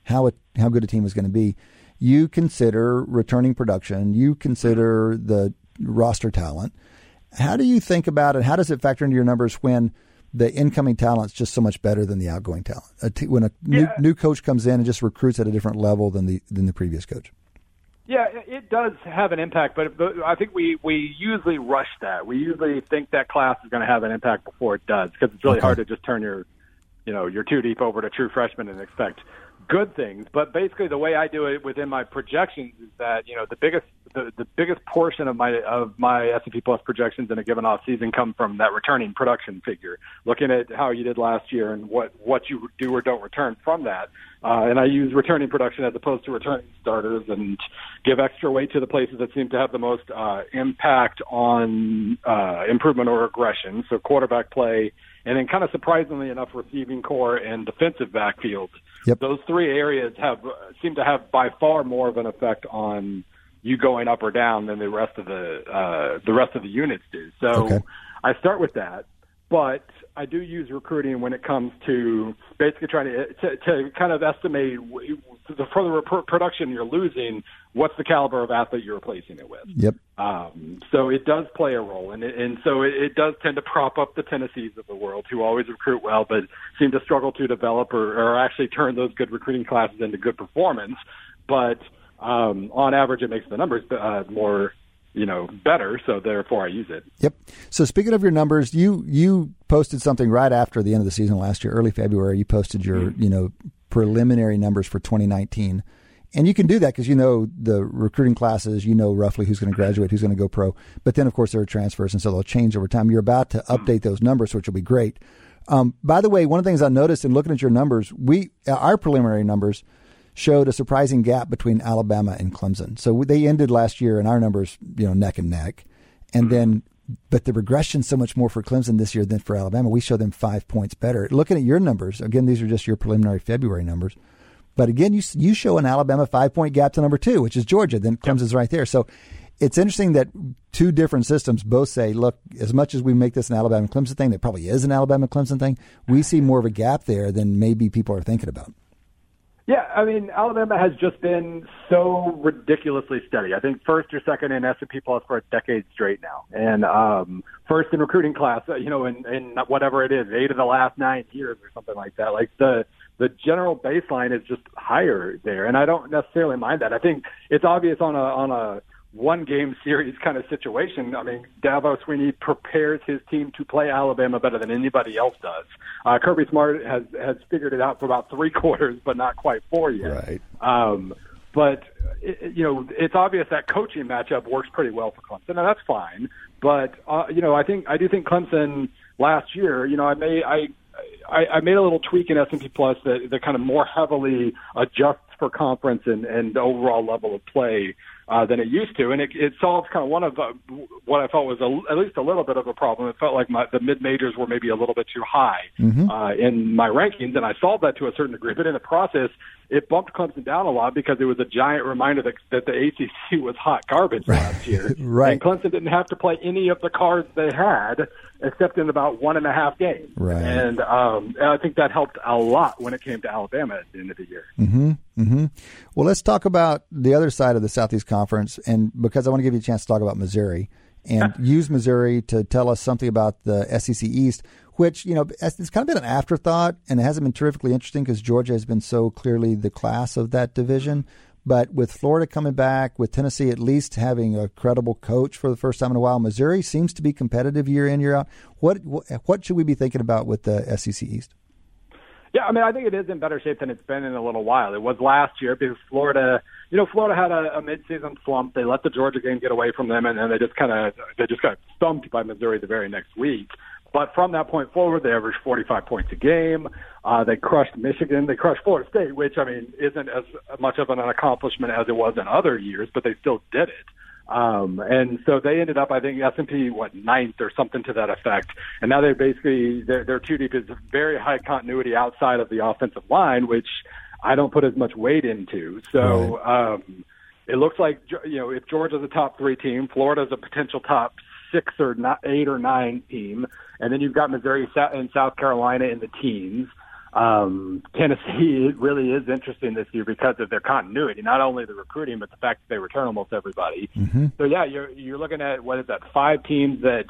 how a, how good a team is going to be, you consider returning production, you consider the roster talent. How do you think about it? How does it factor into your numbers when the incoming talent's just so much better than the outgoing talent? A t- when a new, yeah. new coach comes in and just recruits at a different level than the than the previous coach. Yeah, it does have an impact, but I think we, we usually rush that. We usually think that class is going to have an impact before it does, because it's really okay. hard to just turn your, you know, your two deep over to true freshmen and expect good things. But basically, the way I do it within my projections is that, you know, the biggest the, the biggest portion of my of my S and P Plus projections in a given off season come from that returning production figure, looking at how you did last year and what what you do or don't return from that. Uh, and I use returning production as opposed to returning starters, and give extra weight to the places that seem to have the most uh, impact on uh, improvement or regression. So quarterback play, and then kind of surprisingly enough, receiving core and defensive backfield. Yep. Those three areas have uh, seem to have by far more of an effect on you going up or down than the rest of the uh, the rest of the units do. So okay. I start with that, but I do use recruiting when it comes to basically trying to to, to kind of estimate the further production you're losing. What's the caliber of athlete you're replacing it with? Yep. Um, so it does play a role, and it, and so it, it does tend to prop up the Tennessees of the world, who always recruit well but seem to struggle to develop or, or actually turn those good recruiting classes into good performance. But um, on average, it makes the numbers uh, more, you know, better. So therefore, I use it. Yep. So speaking of your numbers, you you posted something right after the end of the season last year, early February. You posted your mm-hmm. you know preliminary numbers for twenty nineteen. And you can do that because you know the recruiting classes, you know roughly who's going to graduate, who's going to go pro. But then, of course, there are transfers, and so they'll change over time. You're about to update those numbers, which will be great. Um, by the way, one of the things I noticed in looking at your numbers, we our preliminary numbers showed a surprising gap between Alabama and Clemson. So they ended last year in our numbers, you know, neck and neck. And then, but the regression's so much more for Clemson this year than for Alabama. We show them five points better. Looking at your numbers, again, these are just your preliminary February numbers. But again, you you show an Alabama five-point gap to number two, which is Georgia. Then Clemson's right there. So it's interesting that two different systems both say, look, as much as we make this an Alabama-Clemson thing, that probably is an Alabama-Clemson thing, we see more of a gap there than maybe people are thinking about. Yeah, I mean, Alabama has just been so ridiculously steady. I think first or second in S and P Plus for a decade straight now. And um, first in recruiting class, you know, in, in whatever it is, eight of the last nine years or something like that. Like the the general baseline is just higher there, and I don't necessarily mind that. I think it's obvious on a on a one-game series kind of situation. I mean, Dabo Swinney prepares his team to play Alabama better than anybody else does. Uh, Kirby Smart has, has figured it out for about three quarters, but not quite four yet. Right. Um, but, it, you know, it's obvious that coaching matchup works pretty well for Clemson, and that's fine. But, uh, you know, I think I do think Clemson last year, you know, I may – I. I, I made a little tweak in S and P Plus that, that kind of more heavily adjusts for conference and, and overall level of play uh, than it used to. And it, it solves kind of one of uh, what I felt was a, at least a little bit of a problem. It felt like my, the mid-majors were maybe a little bit too high mm-hmm. uh, in my rankings, and I solved that to a certain degree. But in the process, it bumped Clemson down a lot because it was a giant reminder that, that the A C C was hot garbage right. last year. right. And Clemson didn't have to play any of the cards they had except in about one and a half games. Right. And um, I think that helped a lot when it came to Alabama at the end of the year. Mm-hmm. Mm-hmm. Well, let's talk about the other side of the Southeast Conference, and because I want to give you a chance to talk about Missouri and use Missouri to tell us something about the S E C East, which, you know, it's kind of been an afterthought, and it hasn't been terrifically interesting because Georgia has been so clearly the class of that division. But with Florida coming back, with Tennessee at least having a credible coach for the first time in a while, Missouri seems to be competitive year in, year out. What what should we be thinking about with the S E C East? Yeah, I mean, I think it is in better shape than it's been in a little while. It was last year because Florida, you know, Florida had a, a midseason slump. They let the Georgia game get away from them, and then they just kind of they just got stumped by Missouri the very next week. But from that point forward, they averaged forty-five points a game. Uh, they crushed Michigan. They crushed Florida State, which, I mean, isn't as much of an accomplishment as it was in other years, but they still did it. Um, and so they ended up, I think, S and P, what, ninth or something to that effect. And now they're basically, their, their two deep is very high continuity outside of the offensive line, which I don't put as much weight into. So right. um, it looks like, you know, if Georgia's a top three team, Florida's a potential top six or not eight or nine team. And then you've got Missouri and South Carolina in the teens. Um, Tennessee really is interesting this year because of their continuity, not only the recruiting, but the fact that they return almost everybody. Mm-hmm. So, yeah, you're you're looking at, what is that, five teams that,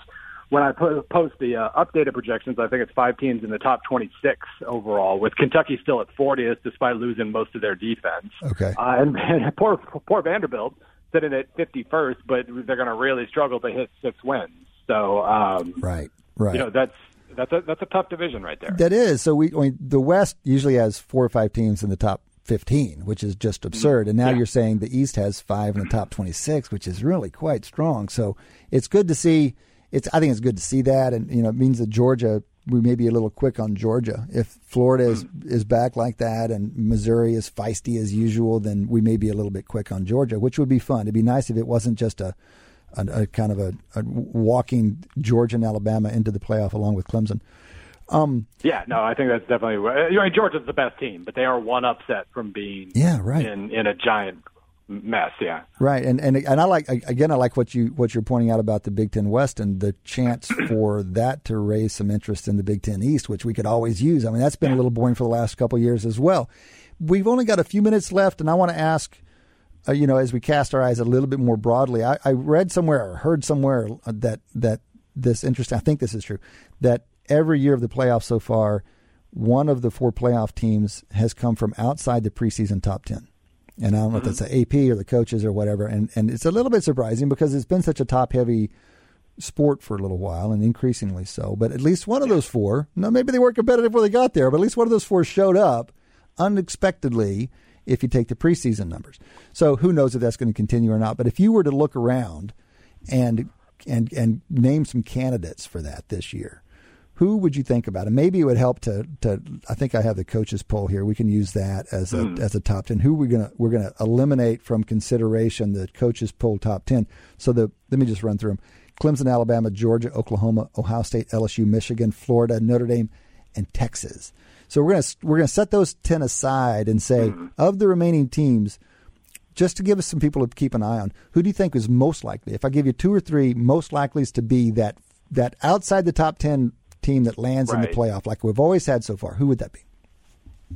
when I post the uh, updated projections, I think it's five teams in the top twenty-six overall, with Kentucky still at fortieth despite losing most of their defense. Okay. Uh, and, and poor, poor Vanderbilt sitting at fifty-first, but they're going to really struggle to hit six wins. So, um, right, right. You know, that's That's a that's a tough division right there. That is. So we I mean, the West usually has four or five teams in the top fifteen, which is just absurd. And now yeah. you're saying the East has five in the top twenty-six, which is really quite strong. So it's good to see. It's I think it's good to see that, and you know it means that Georgia we may be a little quick on Georgia. If Florida is is back like that, and Missouri is feisty as usual, then we may be a little bit quick on Georgia, which would be fun. It'd be nice if it wasn't just a. A, a kind of a, a walking Georgia and Alabama into the playoff along with Clemson. Um, yeah, no, I think that's definitely right. You know, Georgia's the best team, but they are one upset from being yeah, right. in, in a giant mess. Yeah, right. And and and I like again, I like what you what you're pointing out about the Big Ten West and the chance for that to raise some interest in the Big Ten East, which we could always use. I mean, that's been yeah. a little boring for the last couple of years as well. We've only got a few minutes left, and I want to ask. Uh, you know, as we cast our eyes a little bit more broadly, I, I read somewhere or heard somewhere that that this interesting, I think this is true, that every year of the playoffs so far, one of the four playoff teams has come from outside the preseason top ten. And I don't know mm-hmm. if that's the A P or the coaches or whatever. And, and it's a little bit surprising because it's been such a top-heavy sport for a little while and increasingly so. But at least one of those four, no, maybe they weren't competitive when they got there, but at least one of those four showed up unexpectedly if you take the preseason numbers. So who knows if that's going to continue or not. But if you were to look around and and and name some candidates for that this year, who would you think about? And maybe it would help to to I think I have the coaches poll here. We can use that as a mm. as a top ten. Who we're gonna we're gonna eliminate from consideration the coaches poll top ten. So the let me just run through them. Clemson, Alabama, Georgia, Oklahoma, Ohio State, L S U, Michigan, Florida, Notre Dame, and Texas. So we're going to we're going to set those ten aside and say mm. of the remaining teams, just to give us some people to keep an eye on. Who do you think is most likely? If I give you two or three, most likely is to be that that outside the top ten team that lands right. in the playoff, like we've always had so far. Who would that be?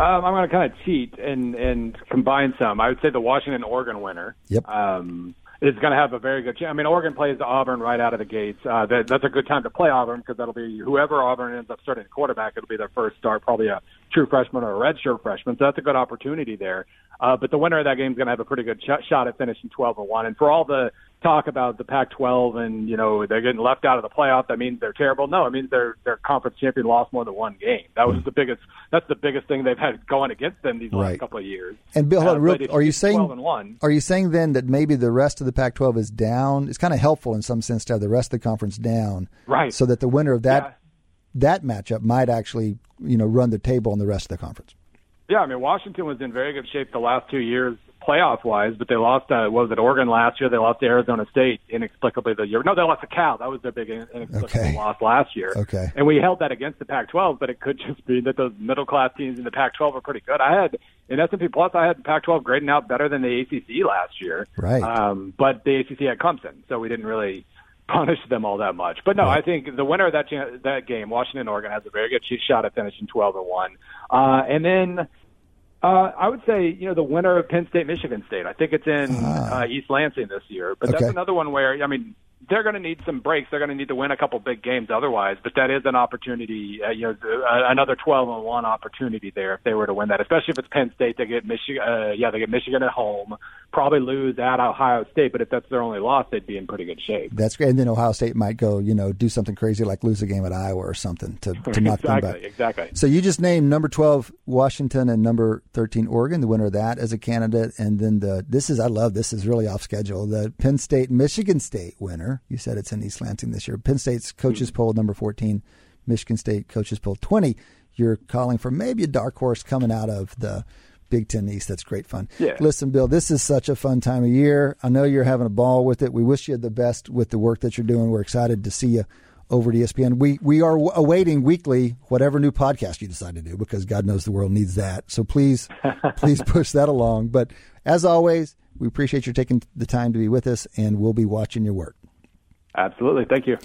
Um, I'm going to kind of cheat and and combine some. I would say the Washington Oregon winner. Yep. Um, is going to have a very good chance. I mean, Oregon plays Auburn right out of the gates. Uh, that, that's a good time to play Auburn because that'll be whoever Auburn ends up starting quarterback, it'll be their first start, probably a true freshman or a redshirt freshman. So that's a good opportunity there. Uh, but the winner of that game is going to have a pretty good sh- shot at finishing twelve and one. And for all the talk about the Pac twelve and, you know, they're getting left out of the playoff, that means they're terrible. No, it means their their conference champion lost more than one game. That was the biggest. That's the biggest thing they've had going against them these right. last couple of years. And Bill, uh, real, are you saying twelve and one, are you saying then that maybe the rest of the Pac twelve is down? It's kind of helpful in some sense to have the rest of the conference down, right? So that the winner of that yeah. that matchup might actually, you know, run the table on the rest of the conference. Yeah, I mean, Washington was in very good shape the last two years, playoff-wise, but they lost, uh, what was it, Oregon last year? They lost to Arizona State inexplicably the year. No, they lost to Cal. That was their big inexplicable okay. loss last year. Okay. And we held that against the Pac twelve, but it could just be that those middle-class teams in the Pac twelve are pretty good. I had, in S and P Plus, I had Pac twelve grading out better than the A C C last year. Right. Um, but the A C C had Clemson, so we didn't really punish them all that much. But no, right. I think the winner of that ch- that game, Washington Oregon, has a very good shot at finishing twelve and one. Uh, and then uh, I would say, you know, the winner of Penn State, Michigan State. I think it's in uh, East Lansing this year. But okay. that's another one where, I mean, they're going to need some breaks. They're going to need to win a couple big games otherwise, but that is an opportunity, uh, you know, another twelve and one opportunity there if they were to win that, especially if it's Penn State. They get Michigan, uh, yeah, they get Michigan at home, probably lose at Ohio State, but if that's their only loss, they'd be in pretty good shape. That's great. And then Ohio State might go, you know, do something crazy like lose a game at Iowa or something to, to knock exactly, them back. Exactly. So you just named number twelve Washington and number thirteen Oregon, the winner of that as a candidate. And then the, this is, I love this, is really off schedule, the Penn State, Michigan State winner. You said it's in East Lansing this year. Penn State's coaches poll number fourteen, Michigan State coaches poll twenty. You're calling for maybe a dark horse coming out of the Big Ten East. That's great fun. Yeah. Listen, Bill, this is such a fun time of year. I know you're having a ball with it. We wish you the best with the work that you're doing. We're excited to see you over at E S P N. We we are awaiting weekly whatever new podcast you decide to do, because God knows the world needs that. So please, please push that along. But as always, we appreciate you taking the time to be with us, and we'll be watching your work. Absolutely. Thank you.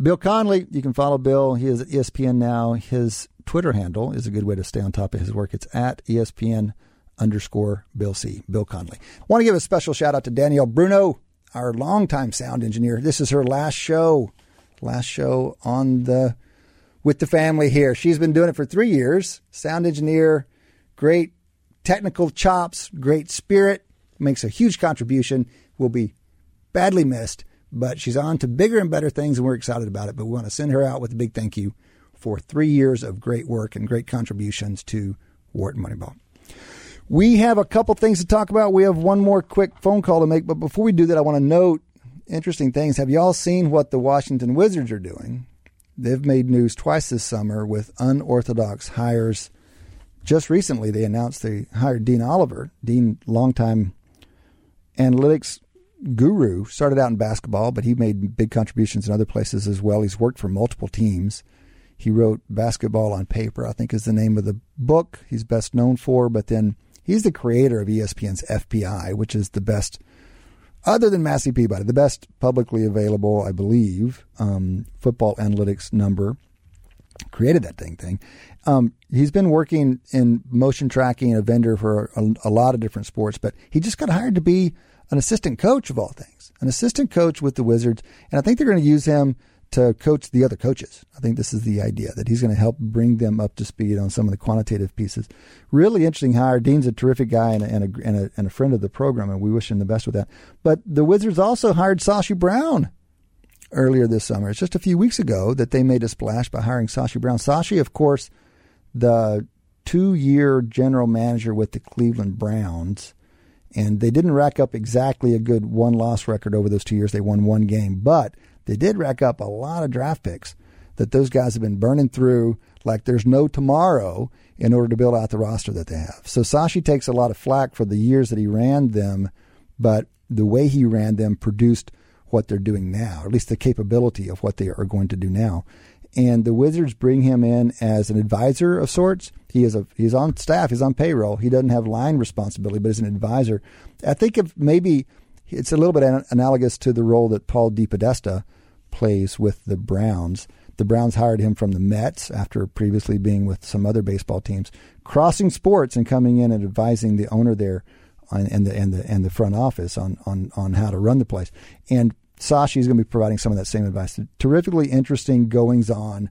Bill Connelly, you can follow Bill. He is at E S P N now. His Twitter handle is a good way to stay on top of his work. It's at E S P N underscore Bill C. Bill Connelly. I want to give a special shout out to Danielle Bruno, our longtime sound engineer. This is her last show, last show on the with the family here. She's been doing it for three years. Sound engineer, great technical chops, great spirit, makes a huge contribution, will be badly missed. But she's on to bigger and better things, and we're excited about it. But we want to send her out with a big thank you for three years of great work and great contributions to Wharton Moneyball. We have a couple things to talk about. We have one more quick phone call to make. But before we do that, I want to note interesting things. Have you all seen what the Washington Wizards are doing? They've made news twice this summer with unorthodox hires. Just recently, they announced they hired Dean Oliver. Dean, longtime analytics guru, started out in basketball, but he made big contributions in other places as well. He's worked for multiple teams. He wrote Basketball on Paper, I think is the name of the book he's best known for, but then he's the creator of E S P N's F P I, which is the best, other than Massey Peabody, the best publicly available, I believe, um, football analytics number. Created that dang thing. Um, he's been working in motion tracking, a vendor for a, a lot of different sports, but he just got hired to be an assistant coach of all things, an assistant coach with the Wizards. And I think they're going to use him to coach the other coaches. I think this is the idea, that he's going to help bring them up to speed on some of the quantitative pieces. Really interesting hire. Dean's a terrific guy and a, and a, and a, and a friend of the program, and we wish him the best with that. But the Wizards also hired Sashi Brown earlier this summer. It's just a few weeks ago that they made a splash by hiring Sashi Brown. Sashi, of course, the two-year general manager with the Cleveland Browns. And they didn't rack up exactly a good one-loss record over those two years. They won one game. But they did rack up a lot of draft picks that those guys have been burning through like there's no tomorrow in order to build out the roster that they have. So Sashi takes a lot of flack for the years that he ran them, but the way he ran them produced what they're doing now, or at least the capability of what they are going to do now. And the Wizards bring him in as an advisor of sorts. He is a he's on staff. He's on payroll. He doesn't have line responsibility, but is an advisor. I think if maybe it's a little bit an- analogous to the role that Paul DePodesta plays with the Browns. The Browns hired him from the Mets after previously being with some other baseball teams, crossing sports and coming in and advising the owner there on, and the and the and the front office on on on how to run the place. And Sashi is going to be providing some of that same advice. Terrifically interesting goings-on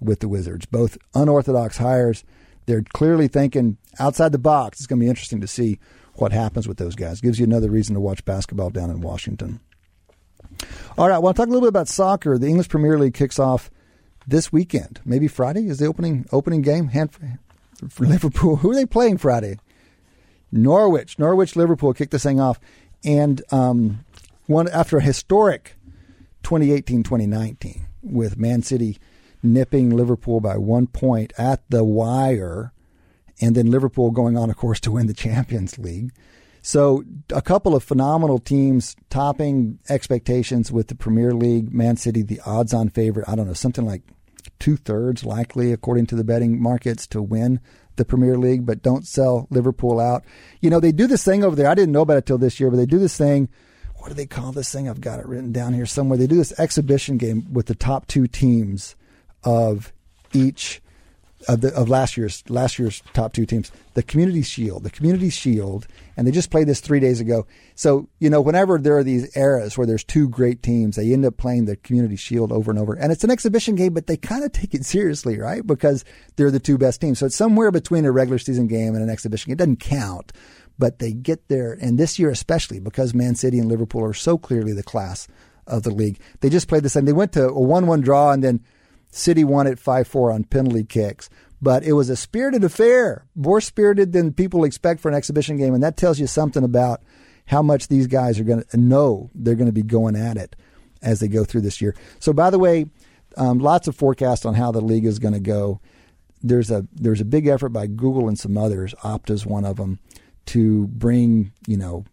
with the Wizards, both unorthodox hires. They're clearly thinking outside the box. It's going to be interesting to see what happens with those guys. Gives you another reason to watch basketball down in Washington. All right, well, I'll talk a little bit about soccer. The English Premier League kicks off this weekend. Maybe Friday is the opening opening game for Liverpool. Who are they playing Friday? Norwich. Norwich, Liverpool kick this thing off. And um One after a historic twenty eighteen twenty nineteen with Man City nipping Liverpool by one point at the wire, and then Liverpool going on, of course, to win the Champions League. So a couple of phenomenal teams topping expectations with the Premier League. Man City, the odds-on favorite, I don't know, something like two-thirds likely, according to the betting markets, to win the Premier League, but don't sell Liverpool out. You know, they do this thing over there. I didn't know about it till this year, but they do this thing. What do they call this thing? I've got it written down here somewhere. They do this exhibition game with the top two teams of each of, the, of last year's last year's top two teams, the Community Shield, the Community Shield, and they just played this three days ago. So, you know, whenever there are these eras where there's two great teams, they end up playing the Community Shield over and over. And it's an exhibition game, but they kind of take it seriously, right? Because they're the two best teams. So it's somewhere between a regular season game and an exhibition game. It doesn't count, but they get there. And this year especially, because Man City and Liverpool are so clearly the class of the league, they just played the same. They went to a one one draw, and then City won at five four on penalty kicks. But it was a spirited affair, more spirited than people expect for an exhibition game, and that tells you something about how much these guys are going to know they're going to be going at it as they go through this year. So, by the way, um, lots of forecasts on how the league is going to go. There's a there's a big effort by Google and some others, Opta's one of them, to bring, you know,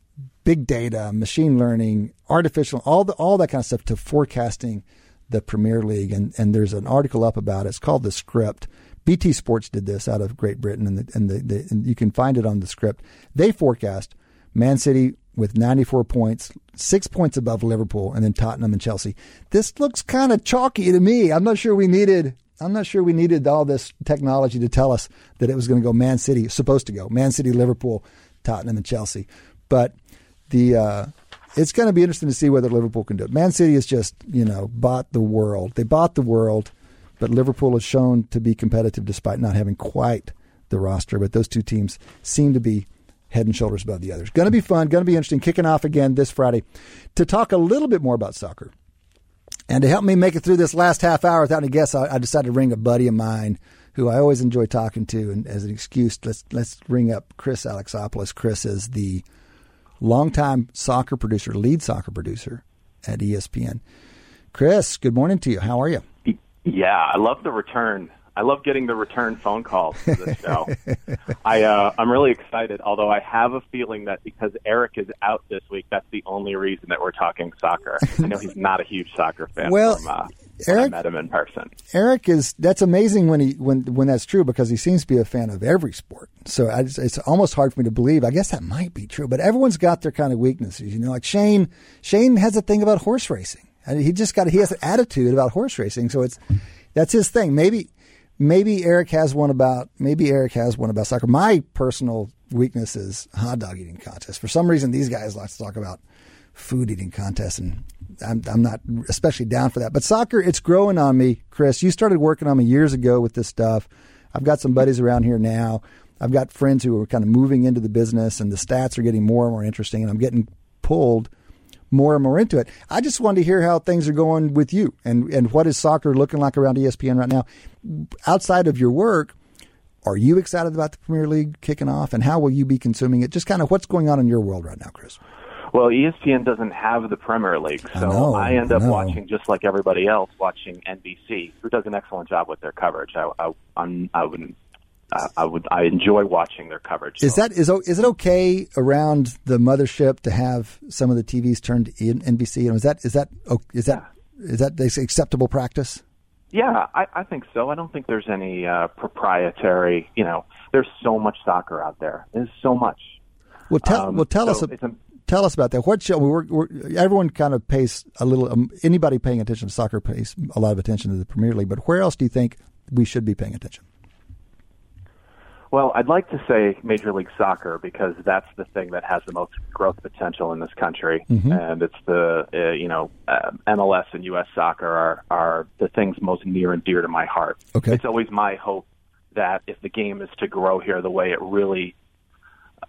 big data, machine learning, artificial, all the all that kind of stuff to forecasting the Premier League, and, and there's an article up about it. It's called The Script. B T Sports did this out of Great Britain, and the, and, the, the, and you can find it on The Script. They forecast Man City with ninety-four points, six points above Liverpool, and then Tottenham and Chelsea. This looks kind of chalky to me. I'm not sure we needed. I'm not sure we needed all this technology to tell us that it was going to go Man City. Supposed to go Man City, Liverpool, Tottenham, and Chelsea. But the uh, it's going to be interesting to see whether Liverpool can do it. Man City has just, you know, bought the world. They bought the world, but Liverpool has shown to be competitive despite not having quite the roster. But those two teams seem to be head and shoulders above the others. Going to be fun. Going to be interesting. Kicking off again this Friday to talk a little bit more about soccer. And to help me make it through this last half hour without any guests, I, I decided to ring a buddy of mine who I always enjoy talking to. And as an excuse, let's let's ring up Chris Alexopoulos. Chris is the longtime soccer producer, lead soccer producer at E S P N. Chris, good morning to you. How are you? Yeah, I love the return. I love getting the return phone calls to the show. I, uh, I'm really excited, although I have a feeling that because Eric is out this week, that's the only reason that we're talking soccer. I know he's not a huge soccer fan. Well, from, uh, Eric, when I met him in person. Eric is, that's amazing when he when when that's true, because he seems to be a fan of every sport. So I just, it's almost hard for me to believe. I guess that might be true, but everyone's got their kind of weaknesses. You know, like Shane, Shane has a thing about horse racing. And he just got, he has an attitude about horse racing. So it's, that's his thing. Maybe, Maybe Eric has one about maybe Eric has one about soccer. My personal weakness is hot dog eating contests. For some reason, these guys like to talk about food eating contests, and I'm, I'm not especially down for that. But soccer, it's growing on me, Chris. You started working on me years ago with this stuff. I've got some buddies around here now. I've got friends who are kind of moving into the business, and the stats are getting more and more interesting, and I'm getting pulled more and more into it. I just wanted to hear how things are going with you, and, and what is soccer looking like around E S P N right now? Outside of your work, are you excited about the Premier League kicking off, and how will you be consuming it? Just kind of what's going on in your world right now, Chris? Well, E S P N doesn't have the Premier League, so I, know, I end up I watching, just like everybody else, watching N B C, who does an excellent job with their coverage. I, I, I'm, I wouldn't I would. I enjoy watching their coverage. Is that is is it okay around the mothership to have some of the T Vs turned to N B C? And is that is that is that yeah. is that acceptable practice? Yeah, I, I think so. I don't think there's any uh, proprietary. You know, there's so much soccer out there. There's so much. Well, tell um, well tell so us a, a, tell us about that. What show? We're, we're, everyone kind of pays a little. Um, anybody paying attention to soccer pays a lot of attention to the Premier League. But where else do you think we should be paying attention? Well, I'd like to say Major League Soccer, because that's the thing that has the most growth potential in this country, mm-hmm. and it's the uh, you know uh, M L S and U S Soccer are are the things most near and dear to my heart. Okay. It's always my hope that if the game is to grow here the way it really,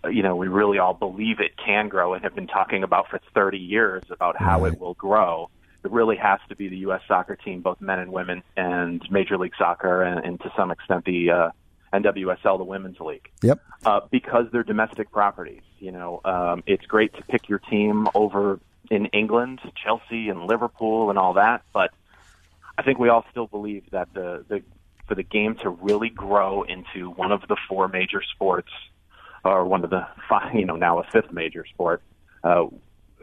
uh, you know, we really all believe it can grow and have been talking about for thirty years about how right. it will grow. It really has to be the U S Soccer team, both men and women, and Major League Soccer, and, and to some extent the. Uh, N W S L, the Women's League, yep, uh, because they're domestic properties. You know, um, it's great to pick your team over in England, Chelsea and Liverpool and all that, but I think we all still believe that the, the for the game to really grow into one of the four major sports, or one of the five, you know, now a fifth major sport, uh,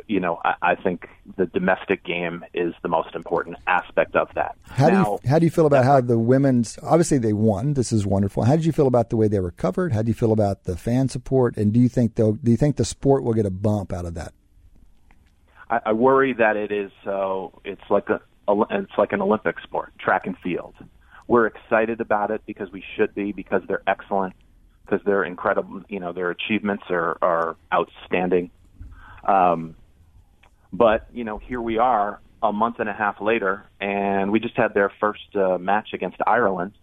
you know, I, I think the domestic game is the most important aspect of that. How now, do you, how do you feel about how the women's, obviously they won, this is wonderful. How did you feel about the way they were covered? How do you feel about the fan support? And do you think they'll, do you think the sport will get a bump out of that? I, I worry that it is so, uh, it's like a, it's like an Olympic sport, track and field, We're excited about it because we should be, because they're excellent, because they're incredible. You know, their achievements are, are outstanding. Um, but, you know, here we are a month and a half later, and we just had their first uh, match against Ireland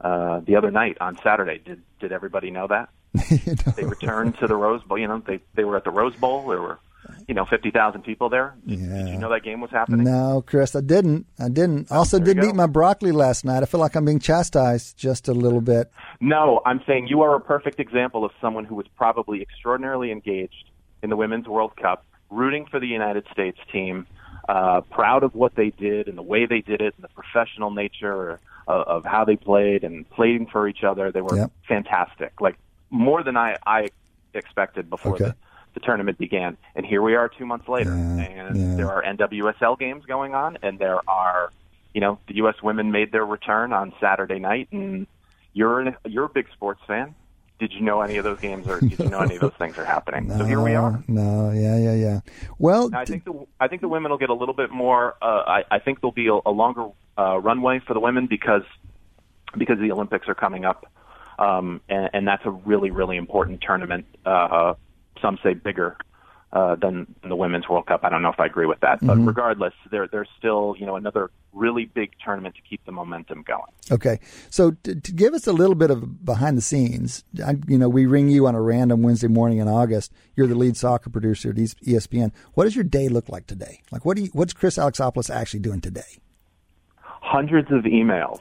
uh, the other night on Saturday. Did did everybody know that? No. They returned to the Rose Bowl. You know, they, they were at the Rose Bowl. There were, you know, fifty thousand people there. Did, yeah. did you know that game was happening? No, Chris, I didn't. I didn't. Also, didn't eat my broccoli last night. I feel like I'm being chastised just a little bit. No, I'm saying you are a perfect example of someone who was probably extraordinarily engaged in the Women's World Cup, rooting for the United States team, uh, proud of what they did and the way they did it and the professional nature of, of how they played and playing for each other. They were yep. fantastic. Like, more than I, I expected before okay. the, the tournament began. And here we are two months later. Yeah, and yeah. there are N W S L games going on, and there are, you know, the U S women made their return on Saturday night. And you're, an, you're a big sports fan. Did you know any of those games, or did no. you know any of those things are happening? No, so here we are. No, yeah, yeah, yeah. Well, I think the I think the women will get a little bit more. Uh, I, I think there'll be a, a longer uh, runway for the women because because the Olympics are coming up, um, and, and that's a really, really important tournament. Uh, some say bigger uh, than, than the Women's World Cup. I don't know if I agree with that, but mm-hmm. regardless, there there's still, you know, another really big tournament to keep the momentum going. Okay. So to, to give us a little bit of behind the scenes, I, you know, we ring you on a random Wednesday morning in August. You're the lead soccer producer at E S P N. What does your day look like today? Like, what do you, what's Chris Alexopoulos actually doing today? Hundreds of emails.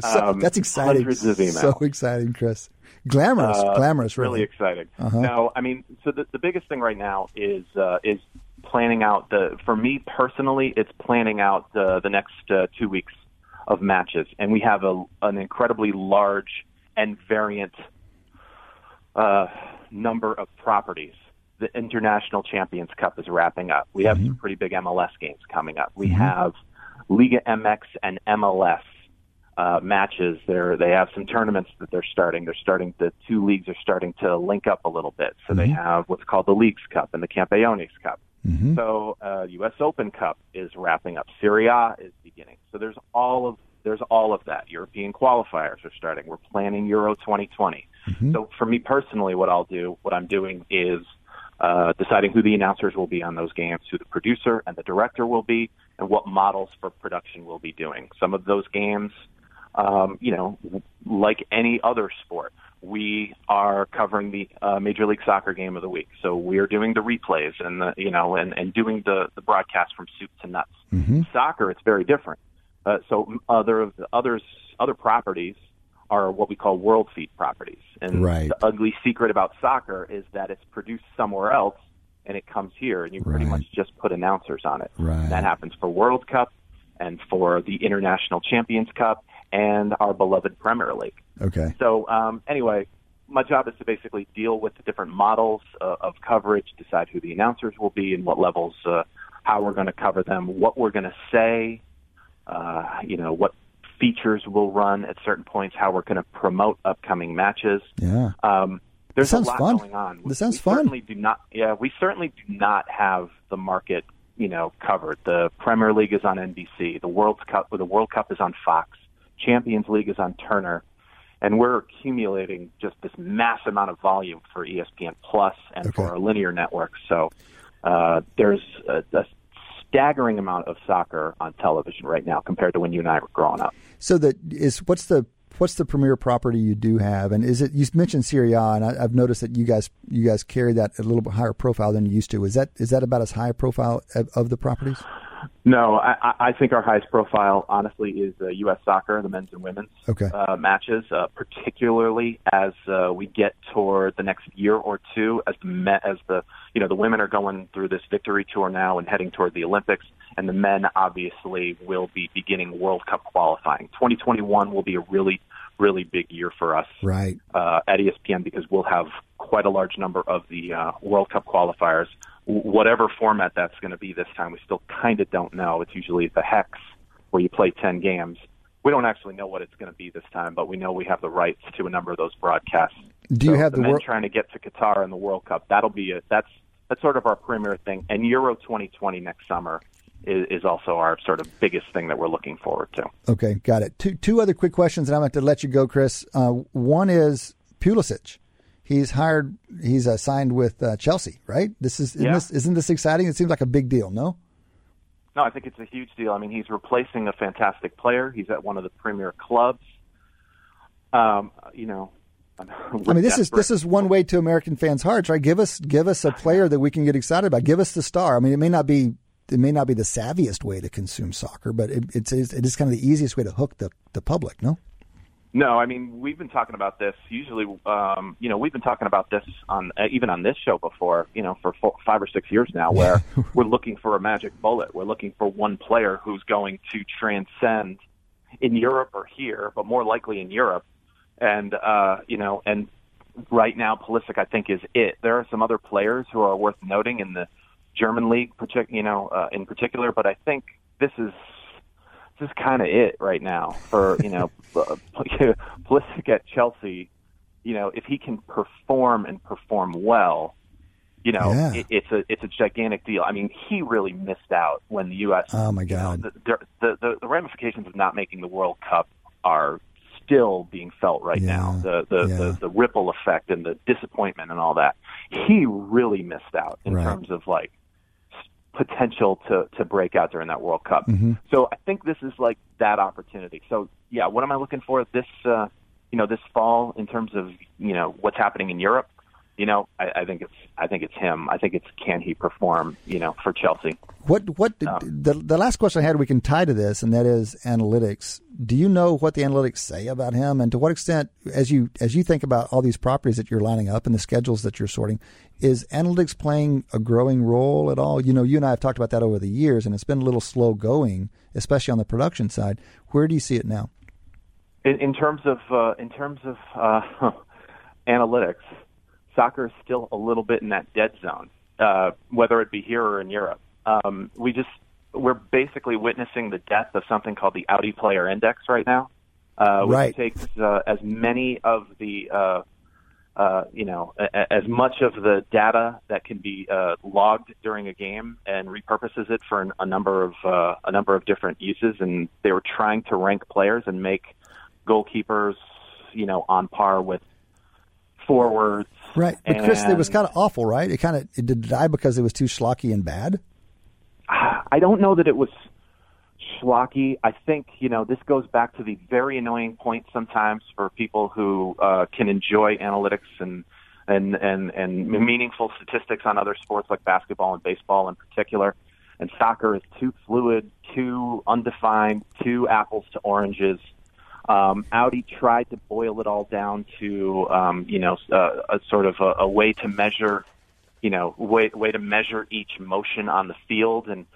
so, um, that's exciting. Hundreds of emails. So exciting, Chris. Glamorous, uh, glamorous. Really, really exciting. Uh-huh. No, I mean, so the, the biggest thing right now is, uh, is, planning out the, for me personally, it's planning out the, the next uh, two weeks of matches. And we have a, an incredibly large and variant uh, number of properties. The International Champions Cup is wrapping up. We have mm-hmm. some pretty big M L S games coming up. We mm-hmm. have Liga M X and M L S uh, matches. They're, they have some tournaments that they're starting. They're starting, the two leagues are starting to link up a little bit. So mm-hmm. they have what's called the Leagues Cup and the Campeones Cup. Mm-hmm. So uh, U S Open Cup is wrapping up. Serie A is beginning. So there's all of there's all of that. European qualifiers are starting. We're planning Euro twenty twenty. Mm-hmm. So for me personally, what I'll do, what I'm doing is uh, deciding who the announcers will be on those games, who the producer and the director will be, and what models for production we'll be doing. Some of those games, um, you know, like any other sport, we are covering the uh, Major League Soccer game of the week. So we're doing the replays and the, you know, and, and doing the, the broadcast from soup to nuts. Mm-hmm. Soccer, it's very different. Uh, so other of the others, other properties are what we call world feed properties. And right. the ugly secret about soccer is that it's produced somewhere else and it comes here, and you pretty right. much just put announcers on it. Right. That happens for World Cup and for the International Champions Cup and our beloved Premier League. Okay. So um, anyway, my job is to basically deal with the different models uh, of coverage, decide who the announcers will be and what levels, uh, how we're going to cover them, what we're going to say, uh, you know, what features we'll run at certain points, how we're going to promote upcoming matches. Yeah. Um, there's a lot fun. going on. This sounds we fun. Certainly do not, yeah, we certainly do not have the market, you know, covered. The Premier League is on N B C. The World Cup, the World Cup is on Fox. Champions League is on Turner. And we're accumulating just this mass amount of volume for E S P N Plus and okay. for our linear networks. So uh, there's a, a staggering amount of soccer on television right now compared to when you and I were growing up. So that is what's the what's the premier property you do have, and is it? You mentioned Serie A, and I, I've noticed that you guys you guys carry that a little bit higher profile than you used to. Is that is that about as high a profile of, of the properties? No, I, I think our highest profile, honestly, is uh, U S soccer, the men's and women's okay. uh, matches, uh, particularly as uh, we get toward the next year or two, as the men, as the you know the women are going through this victory tour now and heading toward the Olympics, and the men obviously will be beginning World Cup qualifying. twenty twenty-one will be a really, really big year for us right. uh, at E S P N because we'll have quite a large number of the uh, World Cup qualifiers. Whatever format that's going to be this time, we still kind of don't know. It's usually the hex where you play ten games. We don't actually know what it's going to be this time, but we know we have the rights to a number of those broadcasts. Do you so have the, the men wor- trying to get to Qatar in the World Cup? That'll be it. That's that's sort of our premier thing. And Euro twenty twenty next summer is, is also our sort of biggest thing that we're looking forward to. Okay, got it. Two two other quick questions, and I'm going to let you go, Chris. Uh, one is Pulisic. He's hired. He's uh, signed with uh, Chelsea, right? This is isn't, yeah. this, isn't this exciting? It seems like a big deal, no? No, I think it's a huge deal. I mean, he's replacing a fantastic player. He's at one of the premier clubs. Um, you know, I'm I mean, this desperate. is this is one way to American fans' hearts, right? Give us give us a player that we can get excited about. Give us the star. I mean, it may not be it may not be the savviest way to consume soccer, but it, it's it is kind of the easiest way to hook the, the public. No. No, I mean, we've been talking about this usually, um, you know, we've been talking about this on uh, even on this show before, you know, for four, five or six years now, where we're looking for a magic bullet. We're looking for one player who's going to transcend in Europe or here, but more likely in Europe. And, uh, you know, and right now, Pulisic, I think, is it. There are some other players who are worth noting in the German league, you know, uh, in particular, but I think this is. This is kind of it right now for, you know, Pulisic at Chelsea. You know, if he can perform and perform well, you know, yeah. it, it's a it's a gigantic deal. I mean, he really missed out when the U S Oh, my God. You know, the, the, the, the ramifications of not making the World Cup are still being felt right yeah. now, the the, yeah. the the ripple effect and the disappointment and all that. He really missed out in right. terms of, like, potential to, to break out during that World Cup. Mm-hmm. So I think this is like that opportunity. So, yeah, what am I looking for this, uh, you know, this fall in terms of, you know, what's happening in Europe? You know, I, I think it's I think it's him. I think it's can he perform, you know, for Chelsea. What what um, the the last question I had we can tie to this, and that is analytics. Do you know what the analytics say about him, and to what extent, as you as you think about all these properties that you're lining up and the schedules that you're sorting, is analytics playing a growing role at all? You know, you and I have talked about that over the years, and it's been a little slow going, especially on the production side. Where do you see it now? In, in terms of uh, in terms of uh, analytics. Soccer is still a little bit in that dead zone, uh, whether it be here or in Europe. Um, we just, we're basically witnessing the death of something called the Audi Player Index right now, uh, which right. takes uh, as many of the, uh, uh, you know, a- as much of the data that can be uh, logged during a game and repurposes it for an, a number of uh, a number of different uses. And they were trying to rank players and make goalkeepers, you know, on par with forwards. Right, but and, Chris, it was kind of awful, right? It kind of it did die because it was too schlocky and bad? I don't know that it was schlocky. I think, you know, this goes back to the very annoying point sometimes for people who uh, can enjoy analytics and, and, and, and meaningful statistics on other sports like basketball and baseball in particular. And soccer is too fluid, too undefined, too apples to oranges. Um, Audi tried to boil it all down to, um, you know, uh, a sort of a, a way to measure, you know, way, way to measure each motion on the field. And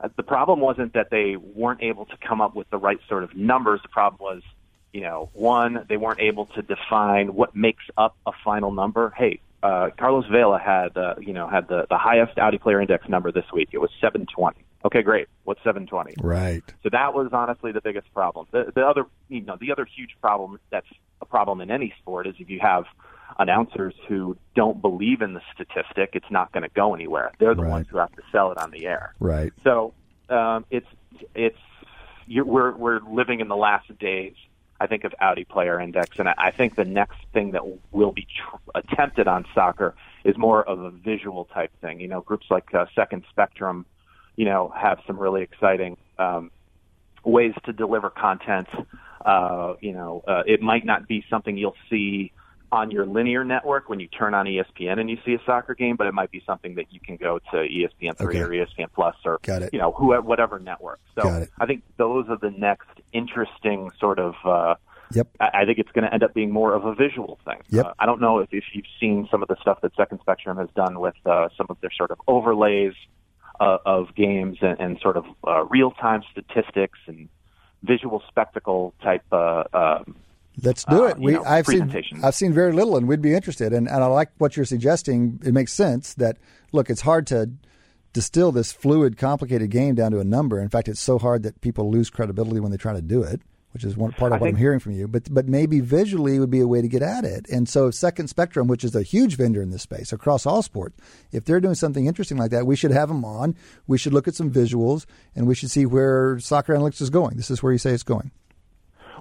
uh, the problem wasn't that they weren't able to come up with the right sort of numbers. The problem was, you know, one, they weren't able to define what makes up a final number. Hey, uh, Carlos Vela had, uh, you know, had the, the highest Audi Player Index number this week. It was seven twenty. Okay, great. What's seven twenty? Right. So that was honestly the biggest problem. The, the other, you know, the other huge problem that's a problem in any sport is if you have announcers who don't believe in the statistic, it's not going to go anywhere. They're the right. ones who have to sell it on the air. Right. So um, it's it's you're, we're we're living in the last days, I think, of Audi Player Index, and I, I think the next thing that will be tr- attempted on soccer is more of a visual type thing. You know, groups like uh, Second Spectrum. You know, have some really exciting um, ways to deliver content. Uh, you know, uh, it might not be something you'll see on your linear network when you turn on E S P N and you see a soccer game, but it might be something that you can go to E S P N three okay. or E S P N Plus or, you know, whoever, whatever network. So I think those are the next interesting sort of, uh, yep. I, I think it's going to end up being more of a visual thing. Yep. Uh, I don't know if, if you've seen some of the stuff that Second Spectrum has done with uh, some of their sort of overlays, Uh, of games and, and sort of uh, real-time statistics and visual spectacle type. Uh, um, Let's do it. Uh, we know, I've seen I've seen very little, and we'd be interested. And, and I like what you're suggesting. It makes sense that look, it's hard to distill this fluid, complicated game down to a number. In fact, it's so hard that people lose credibility when they try to do it. which is one part of I what think, I'm hearing from you. But but maybe visually would be a way to get at it. And so Second Spectrum, which is a huge vendor in this space across all sports, if they're doing something interesting like that, we should have them on. We should look at some visuals, and we should see where soccer analytics is going. This is where you say it's going.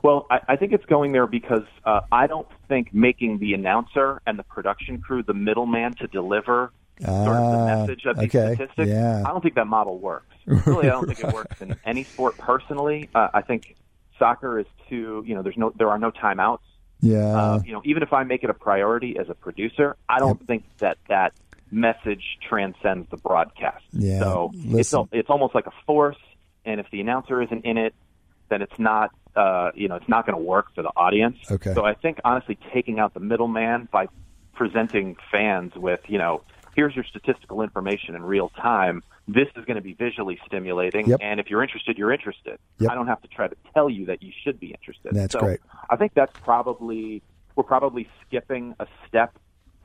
Well, I, I think it's going there because uh, I don't think making the announcer and the production crew the middleman to deliver sort of the message of these okay. statistics, yeah. I don't think that model works. Really, I don't think it works in any sport personally. Uh, I think soccer is too, you know, there's no, there are no timeouts. Yeah. Uh, you know, even if I make it a priority as a producer, I don't yep. think that that message transcends the broadcast. Yeah. So Listen. it's it's almost like a force, and if the announcer isn't in it, then it's not, uh, you know, it's not going to work for the audience. Okay. So I think, honestly, taking out the middleman by presenting fans with, you know, here's your statistical information in real time. This is going to be visually stimulating, yep. and if you're interested, you're interested. Yep. I don't have to try to tell you that you should be interested. That's so great. I think that's probably we're probably skipping a step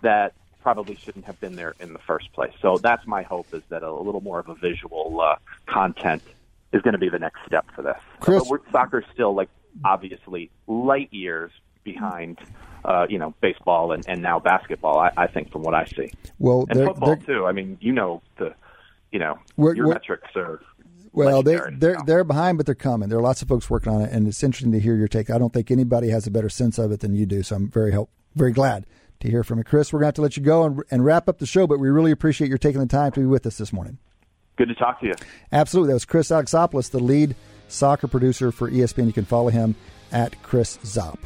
that probably shouldn't have been there in the first place. So that's my hope, is that a little more of a visual uh, content is going to be the next step for this. Chris, so soccer's still, like, obviously light years behind. Uh, you know, baseball and, and now basketball, I, I think, from what I see. Well, and they're, football, they're, too. I mean, you know, the, you know, we're, your we're, metrics are... Well, they, they're, they're behind, but they're coming. There are lots of folks working on it, and it's interesting to hear your take. I don't think anybody has a better sense of it than you do, so I'm very help, very glad to hear from you. Chris, we're going to have to let you go and, and wrap up the show, but we really appreciate your taking the time to be with us this morning. Good to talk to you. Absolutely. That was Chris Alexopoulos, the lead soccer producer for E S P N. You can follow him at Chris Zop.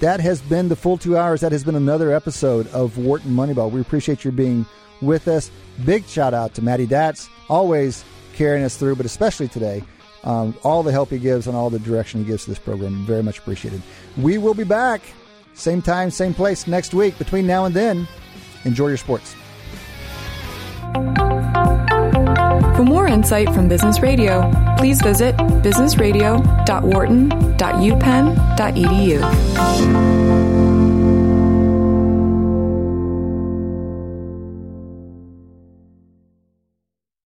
That has been the full two hours. That has been another episode of Wharton Moneyball. We appreciate you being with us. Big shout out to Matty Datz, always carrying us through, but especially today. Um, all the help he gives and all the direction he gives to this program, very much appreciated. We will be back, same time, same place next week. Between now and then, enjoy your sports. For more insight from Business Radio, please visit business radio dot wharton dot u penn dot e d u.